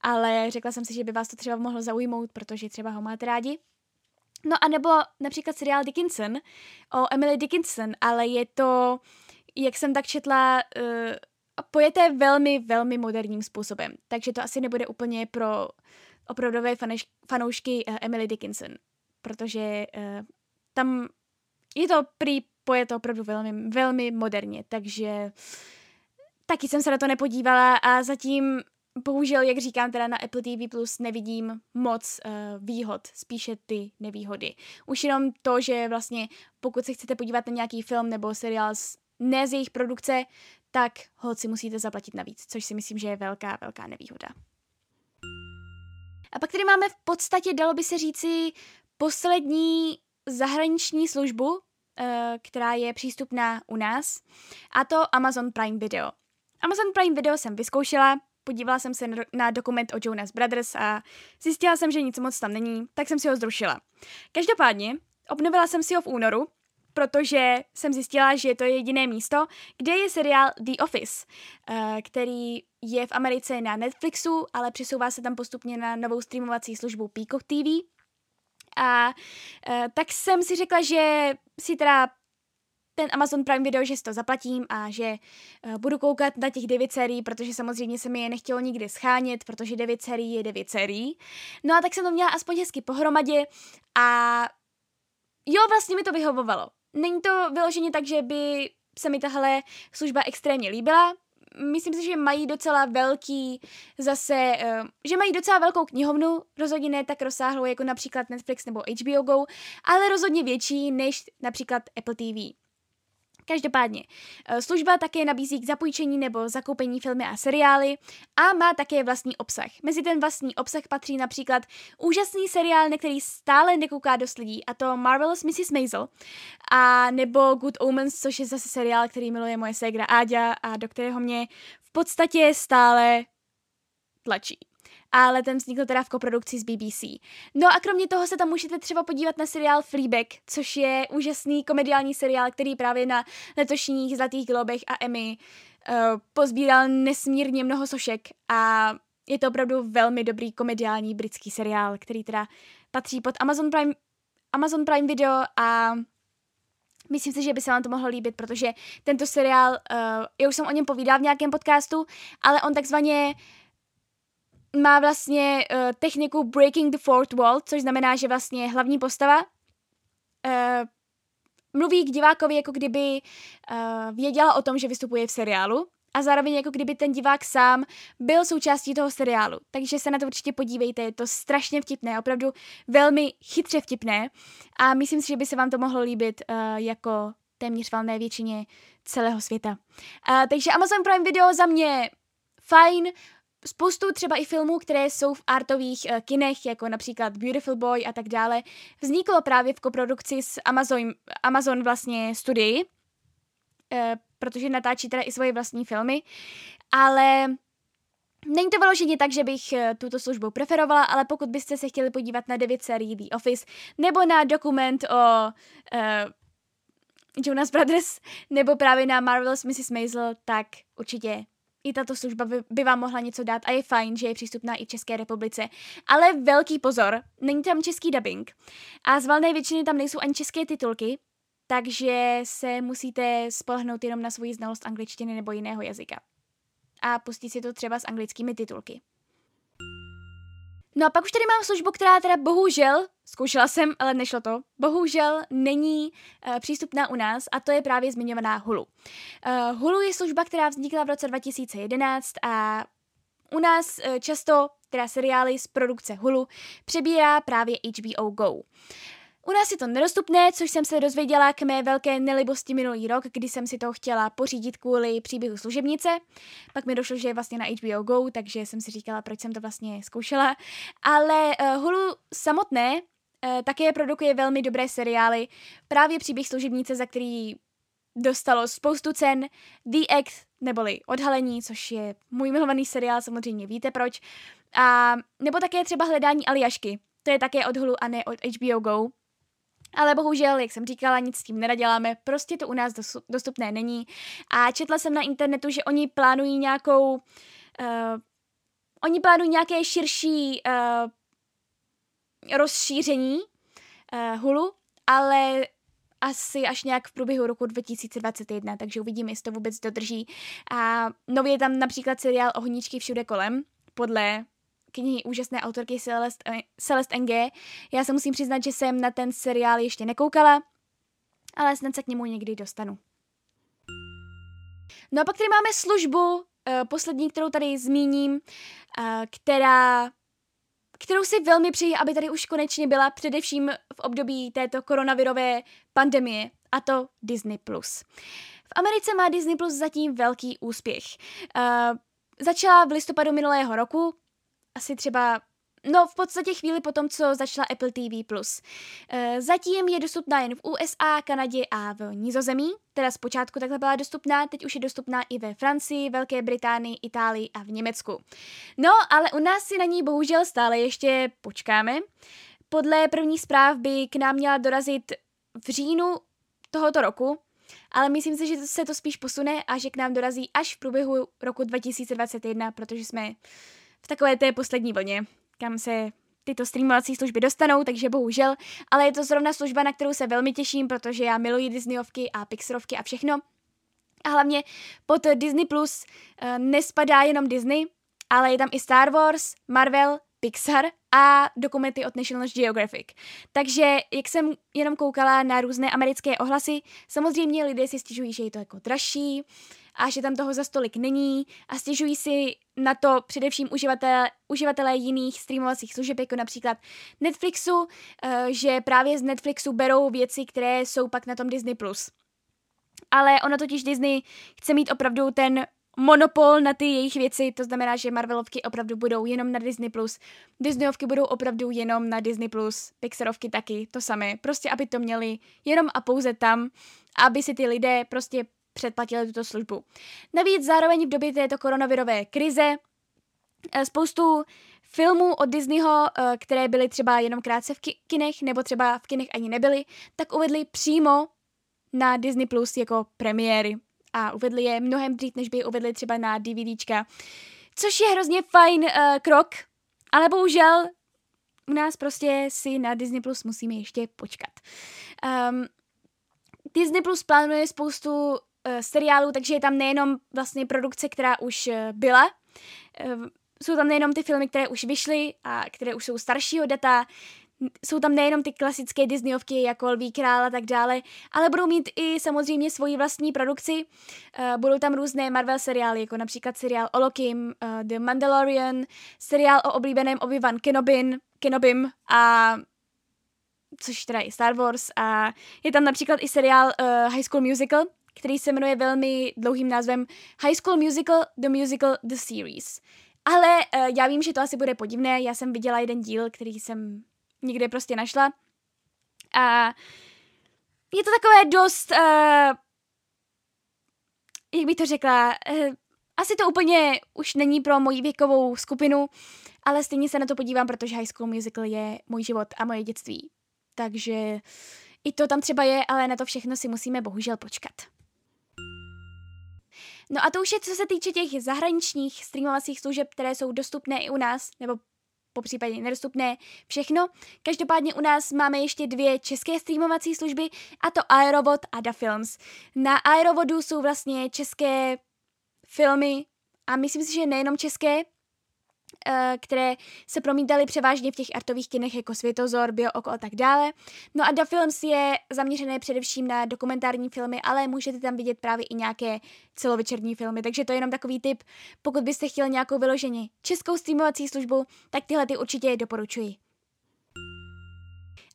ale řekla jsem si, že by vás to třeba mohlo zaujmout, protože třeba ho máte rádi. No a nebo například seriál Dickinson o Emily Dickinson, ale je to, jak jsem tak četla, pojeté velmi, velmi moderním způsobem. Takže to asi nebude úplně pro opravdové fanoušky Emily Dickinson, protože tam je to prý pojeto opravdu velmi, velmi moderně, takže taky jsem se na to nepodívala a zatím bohužel, jak říkám, teda na Apple T V Plus nevidím moc uh, výhod, spíše ty nevýhody. Už jenom to, že vlastně pokud se chcete podívat na nějaký film nebo seriál z, ne z jejich produkce, tak ho si musíte zaplatit navíc, což si myslím, že je velká, velká nevýhoda. A pak tady máme v podstatě, dalo by se říci, poslední zahraniční službu, uh, která je přístupná u nás, a to Amazon Prime Video. Amazon Prime Video jsem vyzkoušela, podívala jsem se na dokument o Jonas Brothers a zjistila jsem, že nic moc tam není, tak jsem si ho zrušila. Každopádně obnovila jsem si ho v únoru, protože jsem zjistila, že to je jediné místo, kde je seriál The Office, který je v Americe na Netflixu, ale přesouvá se tam postupně na novou streamovací službu Peacock T V. A tak jsem si řekla, že si teda ten Amazon Prime Video, že si to zaplatím a že uh, budu koukat na těch devět sérií, protože samozřejmě se mi je nechtělo nikdy schánět, protože devět sérií je devět sérií. No a tak jsem to měla aspoň hezky pohromadě a jo, vlastně mi to vyhovovalo. Není to vyloženě tak, že by se mi tahle služba extrémně líbila. Myslím si, že mají docela velký zase, uh, že mají docela velkou knihovnu, rozhodně ne tak rozsáhlou jako například Netflix nebo H B O Go, ale rozhodně větší než například Apple T V. Každopádně, služba také nabízí k zapůjčení nebo zakoupení filmy a seriály a má také vlastní obsah. Mezi ten vlastní obsah patří například úžasný seriál, na který stále nekouká dost lidí, a to Marvelous missus Maisel, a nebo Good Omens, což je zase seriál, který miluje moje ségra Áďa a do kterého mě v podstatě stále tlačí. Ale ten vznikl teda v koprodukci s B B C. No a kromě toho se tam můžete třeba podívat na seriál Fleabag, což je úžasný komediální seriál, který právě na letošních Zlatých globech a Emmy uh, pozbíral nesmírně mnoho sošek a je to opravdu velmi dobrý komediální britský seriál, který teda patří pod Amazon Prime, Amazon Prime Video a myslím si, že by se vám to mohlo líbit, protože tento seriál, uh, já už jsem o něm povídala v nějakém podcastu, ale on takzvaně má vlastně uh, techniku breaking the fourth wall, což znamená, že vlastně hlavní postava uh, mluví k divákovi, jako kdyby uh, věděla o tom, že vystupuje v seriálu, a zároveň jako kdyby ten divák sám byl součástí toho seriálu. Takže se na to určitě podívejte, je to strašně vtipné, opravdu velmi chytře vtipné a myslím si, že by se vám to mohlo líbit uh, jako téměř valné většině celého světa. Uh, takže Amazon Prime Video za mě fajn, spoustu třeba i filmů, které jsou v artových uh, kinech, jako například Beautiful Boy a tak dále, vzniklo právě v koprodukci s Amazon, Amazon vlastně studii, uh, protože natáčí teda i svoje vlastní filmy, ale není to vyloženě tak, že bych uh, tuto službu preferovala, ale pokud byste se chtěli podívat na devět sérií The Office nebo na dokument o uh, Jonas Brothers nebo právě na Marvelous missus Maisel, tak určitě i tato služba by vám mohla něco dát a je fajn, že je přístupná i v České republice. Ale velký pozor, není tam český dubbing a z valné většiny tam nejsou ani české titulky, takže se musíte spolehnout jenom na svoji znalost angličtiny nebo jiného jazyka. A pustit si to třeba s anglickými titulky. No a pak už tady mám službu, která teda bohužel, zkoušela jsem, ale nešlo to, bohužel není uh, přístupná u nás, a to je právě zmiňovaná Hulu. Uh, Hulu je služba, která vznikla v roce dva tisíce jedenáct a u nás uh, často teda seriály z produkce Hulu přebírá právě H B O Go. U nás je to nedostupné, což jsem se dozvěděla k mé velké nelibosti minulý rok, kdy jsem si to chtěla pořídit kvůli Příběhu služebnice. Pak mi došlo, že je vlastně na H B O Go, takže jsem si říkala, proč jsem to vlastně zkoušela. Ale uh, Hulu samotné uh, také produkuje velmi dobré seriály. Právě Příběh služebnice, za který dostalo spoustu cen. The Act, neboli Odhalení, což je můj milovaný seriál, samozřejmě víte proč. A nebo také třeba Hledání Aljašky. To je také od Hulu a ne od H B O Go. Ale bohužel, jak jsem říkala, nic s tím nenaděláme, prostě to u nás dostupné není. A četla jsem na internetu, že oni plánují nějakou, uh, oni plánují nějaké širší uh, rozšíření uh, Hulu, ale asi až nějak v průběhu roku dva tisíce dvacet jedna, takže uvidíme, jestli to vůbec dodrží. A nově je tam například seriál Ohníčky všude kolem, podle knihy úžasné autorky Celest, Celest N G. Já se musím přiznat, že jsem na ten seriál ještě nekoukala, ale snad se k němu někdy dostanu. No a pak tady máme službu, uh, poslední, kterou tady zmíním, uh, která, kterou si velmi přeji, aby tady už konečně byla, především v období této koronavirové pandemie, a to Disney plus. V Americe má Disney plus zatím velký úspěch. Uh, začala v listopadu minulého roku, asi třeba, no v podstatě chvíli potom, co začala Apple T V plus. Zatím je dostupná jen v U S A, Kanadě a v Nizozemí, teda zpočátku takhle byla dostupná, teď už je dostupná i ve Francii, Velké Británii, Itálii a v Německu. No, ale u nás si na ní bohužel stále ještě počkáme. Podle prvních zpráv by k nám měla dorazit v říjnu tohoto roku, ale myslím si, že se to spíš posune a že k nám dorazí až v průběhu roku dva tisíce dvacet jedna, protože jsme v takové té poslední vlně, kam se tyto streamovací služby dostanou, takže bohužel, ale je to zrovna služba, na kterou se velmi těším, protože já miluji Disneyovky a Pixarovky a všechno. A hlavně pod Disney Plus nespadá jenom Disney, ale je tam i Star Wars, Marvel, Pixar a dokumenty od National Geographic. Takže jak jsem jenom koukala na různé americké ohlasy, samozřejmě lidé si stěžují, že je to jako dražší a že tam toho za stolik není a stěžují si na to především uživatelé, uživatelé jiných streamovacích služeb, jako například Netflixu, že právě z Netflixu berou věci, které jsou pak na tom Disney plus. ale ono totiž Disney chce mít opravdu ten monopol na ty jejich věci, to znamená, že Marvelovky opravdu budou jenom na Disney plus, Disneyovky budou opravdu jenom na Disney plus, Pixarovky taky, to samé, prostě aby to měli jenom a pouze tam, aby si ty lidé prostě předplatili tuto službu. Navíc zároveň v době této koronavirové krize spoustu filmů od Disneyho, které byly třeba jenom krátce v kinech, nebo třeba v kinech ani nebyly, tak uvedli přímo na Disney plus jako premiéry. A uvedli je mnohem dřív, než by je uvedli třeba na DVDčka. Což je hrozně fajn uh, krok, ale bohužel u nás prostě si na Disney Plus musíme ještě počkat. Um, Disney Plus plánuje spoustu uh, seriálů, takže je tam nejenom vlastně produkce, která už uh, byla, uh, jsou tam nejenom ty filmy, které už vyšly a které už jsou staršího data, jsou tam nejenom ty klasické Disneyovky jako Lví král a tak dále, ale budou mít i samozřejmě svoji vlastní produkci. Budou tam různé Marvel seriály, jako například seriál o Loki, The Mandalorian, seriál o oblíbeném Obi-Wan Kenobin, Kenobim, a což teda i Star Wars. A je tam například i seriál High School Musical, který se jmenuje velmi dlouhým názvem High School Musical, The Musical, The Series. Ale já vím, že to asi bude podivné, já jsem viděla jeden díl, který jsem nikde prostě našla. A je to takové dost, uh, jak bych to řekla, uh, asi to úplně už není pro moji věkovou skupinu, ale stejně se na to podívám, protože High School Musical je můj život a moje dětství. Takže i to tam třeba je, ale na to všechno si musíme bohužel počkat. No a to už je, co se týče těch zahraničních streamovacích služeb, které jsou dostupné i u nás, nebo popřípadě nedostupné, všechno. Každopádně u nás máme ještě dvě české streamovací služby, a to Aerovod a DaFilms. Na Aerovodu jsou vlastně české filmy, a myslím si, že nejenom české, které se promítaly převážně v těch artových kinech jako Světozor, Biooko a tak dále. No a DaFilms je zaměřené především na dokumentární filmy, ale můžete tam vidět právě i nějaké celovečerní filmy, takže to je jenom takový tip. Pokud byste chtěli nějakou vyloženě českou streamovací službu, tak tyhle ty určitě doporučuji.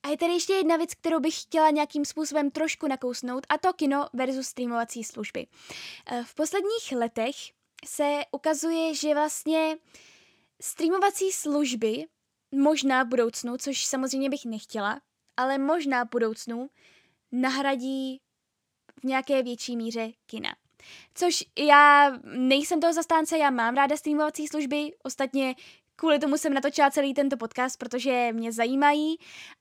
A je tady ještě jedna věc, kterou bych chtěla nějakým způsobem trošku nakousnout, a to kino versus streamovací služby. V posledních letech se ukazuje, že vlastně streamovací služby možná v budoucnu, což samozřejmě bych nechtěla, ale možná v budoucnu nahradí v nějaké větší míře kina. Což já nejsem toho zastánce, já mám ráda streamovací služby, ostatně kvůli tomu jsem natočila celý tento podcast, protože mě zajímají,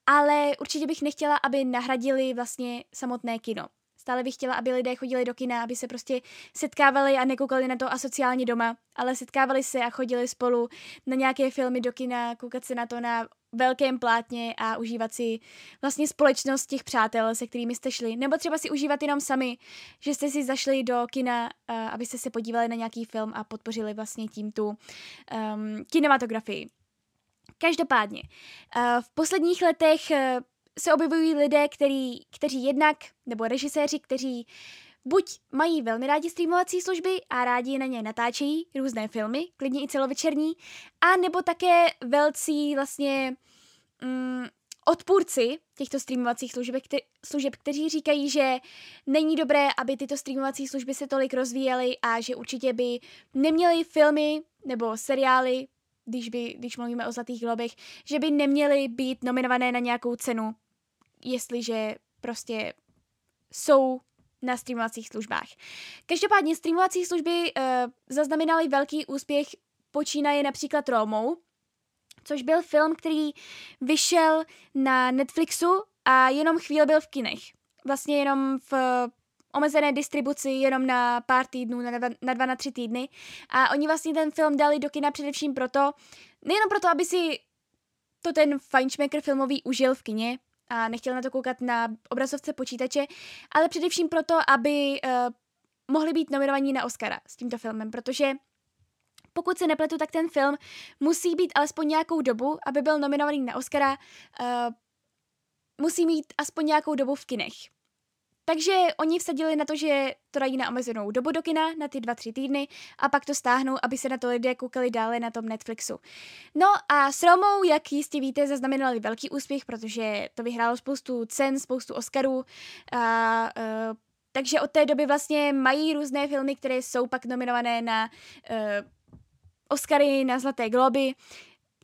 ale určitě bych nechtěla, aby nahradili vlastně samotné kino. Stále bych chtěla, aby lidé chodili do kina, aby se prostě setkávali a nekoukali na to asociálně doma, ale setkávali se a chodili spolu na nějaké filmy do kina, koukat se na to na velkém plátně a užívat si vlastně společnost těch přátel, se kterými jste šli, nebo třeba si užívat jenom sami, že jste si zašli do kina, abyste se podívali na nějaký film a podpořili vlastně tím tu um, kinematografii. Každopádně, v posledních letech se objevují lidé, který, kteří jednak, nebo režiséři, kteří buď mají velmi rádi streamovací služby a rádi na ně natáčejí různé filmy, klidně i celovečerní, a nebo také velcí vlastně mm, odpůrci těchto streamovacích služeb, kte- služeb, kteří říkají, že není dobré, aby tyto streamovací služby se tolik rozvíjely a že určitě by neměly filmy nebo seriály, když, by, když mluvíme o Zlatých globech, že by neměly být nominované na nějakou cenu, jestliže prostě jsou na streamovacích službách. Každopádně streamovací služby uh, zaznamenaly velký úspěch, počínaje například Rómou, což byl film, který vyšel na Netflixu a jenom chvíli byl v kinech. Vlastně jenom v uh, omezené distribuci, jenom na pár týdnů, na dva, na dva, na tři týdny. A oni vlastně ten film dali do kina především proto, nejenom proto, aby si to ten fajnšmekr filmový užil v kině, a nechtěl na to koukat na obrazovce počítače, ale především proto, aby uh, mohli být nominovaní na Oscara s tímto filmem, protože pokud se nepletu, tak ten film musí být alespoň nějakou dobu, aby byl nominovaný na Oscara, uh, musí mít aspoň nějakou dobu v kinech. Takže oni vsadili na to, že to dají na omezenou dobu do kina, na ty dva, tři týdny, a pak to stáhnou, aby se na to lidé koukali dále na tom Netflixu. No a s Romou, jak jistě víte, zaznamenali velký úspěch, protože to vyhrálo spoustu cen, spoustu Oscarů a uh, Takže od té doby vlastně mají různé filmy, které jsou pak nominované na uh, Oscary, na Zlaté globy.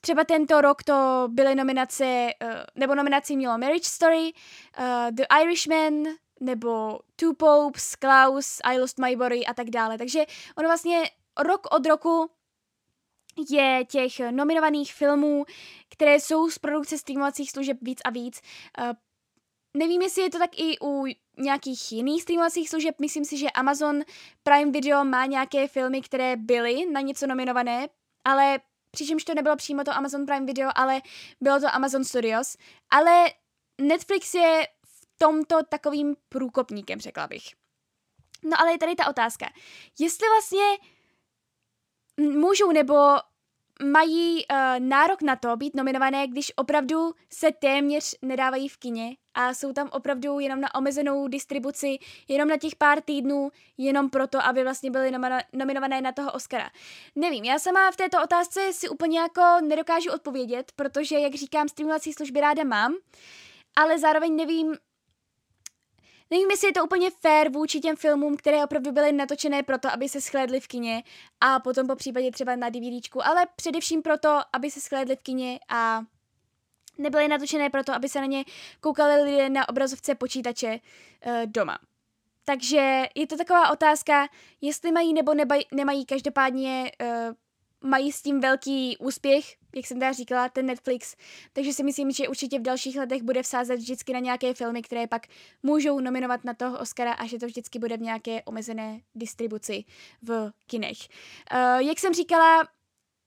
Třeba tento rok to byly nominace, uh, nebo nominaci mělo Marriage Story, uh, The Irishman, nebo Two Popes, Klaus, I Lost My Body a tak dále. Takže ono vlastně rok od roku je těch nominovaných filmů, které jsou z produkce streamovacích služeb víc a víc. Uh, nevím, jestli je to tak i u nějakých jiných streamovacích služeb. Myslím si, že Amazon Prime Video má nějaké filmy, které byly na něco nominované, ale přičemž to nebylo přímo to Amazon Prime Video, ale bylo to Amazon Studios. Ale Netflix je v tomto takovým průkopníkem, řekla bych. No ale je tady ta otázka. Jestli vlastně můžou nebo mají uh, nárok na to být nominované, když opravdu se téměř nedávají v kině a jsou tam opravdu jenom na omezenou distribuci, jenom na těch pár týdnů, jenom proto, aby vlastně byly nomino- nominované na toho Oscara. Nevím, já sama v této otázce si úplně jako nedokážu odpovědět, protože, jak říkám, streamovací služby ráda mám, ale zároveň nevím, nevím, jestli je to úplně fair vůči těm filmům, které opravdu byly natočené proto, aby se shlédly v kině a potom po případě třeba na DVDčku, ale především proto, aby se shlédly v kině a nebyly natočené proto, aby se na ně koukali lidé na obrazovce počítače e, doma. Takže je to taková otázka, jestli mají nebo nebaj, nemají, každopádně e, mají s tím velký úspěch, jak jsem teda říkala, ten Netflix, takže si myslím, že určitě v dalších letech bude vsázet vždycky na nějaké filmy, které pak můžou nominovat na toho Oscara a že to vždycky bude v nějaké omezené distribuci v kinech. Uh, jak jsem říkala,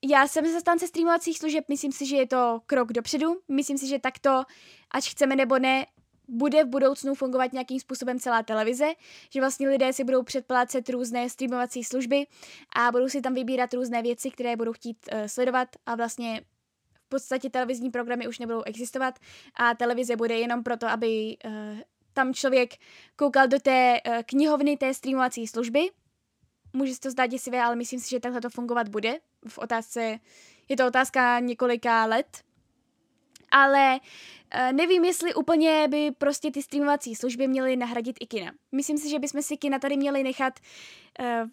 já jsem zastánce streamovacích služeb, myslím si, že je to krok dopředu, myslím si, že takto, ať chceme nebo ne, bude v budoucnu fungovat nějakým způsobem celá televize, že vlastně lidé si budou předplácet různé streamovací služby a budou si tam vybírat různé věci, které budou chtít uh, sledovat a vlastně v podstatě televizní programy už nebudou existovat a televize bude jenom proto, aby uh, tam člověk koukal do té uh, knihovny té streamovací služby. Může se to zdát děsivé, ale myslím si, že takhle to fungovat bude. V otázce, je to otázka několika let. Ale nevím, jestli úplně by prostě ty streamovací služby měly nahradit i kina. Myslím si, že bychom si kina tady měli nechat uh,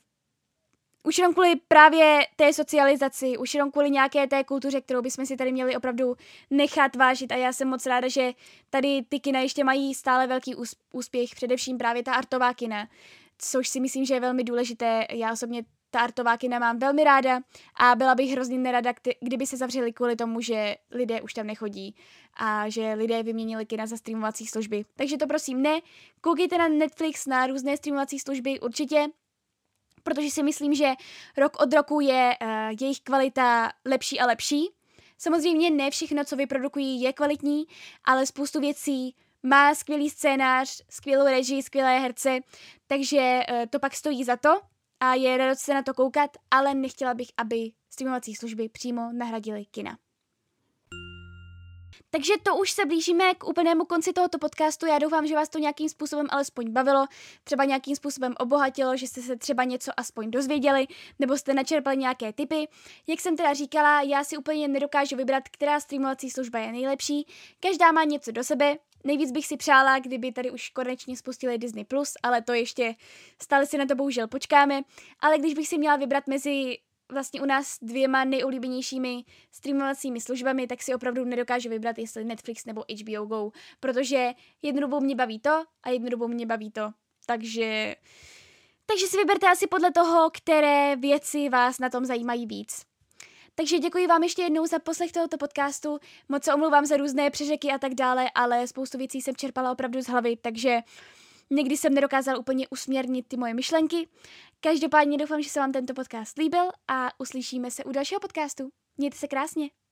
už jenom kvůli právě té socializaci, už jenom kvůli nějaké té kultuře, kterou bychom si tady měli opravdu nechat vážit. A já jsem moc ráda, že tady ty kina ještě mají stále velký úspěch, především právě ta artová kina, což si myslím, že je velmi důležité. Já osobně ta artová kina mám velmi ráda a byla bych hrozně nerada, kdyby se zavřeli kvůli tomu, že lidé už tam nechodí a že lidé vyměnili kina za streamovací služby. Takže to prosím ne, koukejte na Netflix, na různé streamovací služby určitě, protože si myslím, že rok od roku je uh, jejich kvalita lepší a lepší. Samozřejmě ne všechno, co vyprodukují, je kvalitní, ale spoustu věcí má skvělý scénář, skvělou režii, skvělé herce, takže uh, to pak stojí za to. A je radost se na to koukat, ale nechtěla bych, aby streamovací služby přímo nahradily kina. Takže to už se blížíme k úplnému konci tohoto podcastu. Já doufám, že vás to nějakým způsobem alespoň bavilo, třeba nějakým způsobem obohatilo, že jste se třeba něco aspoň dozvěděli, nebo jste načerpali nějaké tipy. Jak jsem teda říkala, já si úplně nedokážu vybrat, která streamovací služba je nejlepší. Každá má něco do sebe. Nejvíc bych si přála, kdyby tady už konečně spustili Disney plus, ale to ještě stále si na to bohužel počkáme. Ale když bych si měla vybrat mezi vlastně u nás dvěma nejulíbenějšími streamovacími službami, tak si opravdu nedokážu vybrat, jestli Netflix nebo H B O Go, protože jednu dobu mě baví to a jednu dobu mě baví to. Takže, takže si vyberte asi podle toho, které věci vás na tom zajímají víc. Takže děkuji vám ještě jednou za poslech tohoto podcastu, moc se omlouvám za různé přeřeky a tak dále, ale spoustu věcí jsem čerpala opravdu z hlavy, takže někdy jsem nedokázala úplně usměrnit ty moje myšlenky. Každopádně doufám, že se vám tento podcast líbil a uslyšíme se u dalšího podcastu. Mějte se krásně!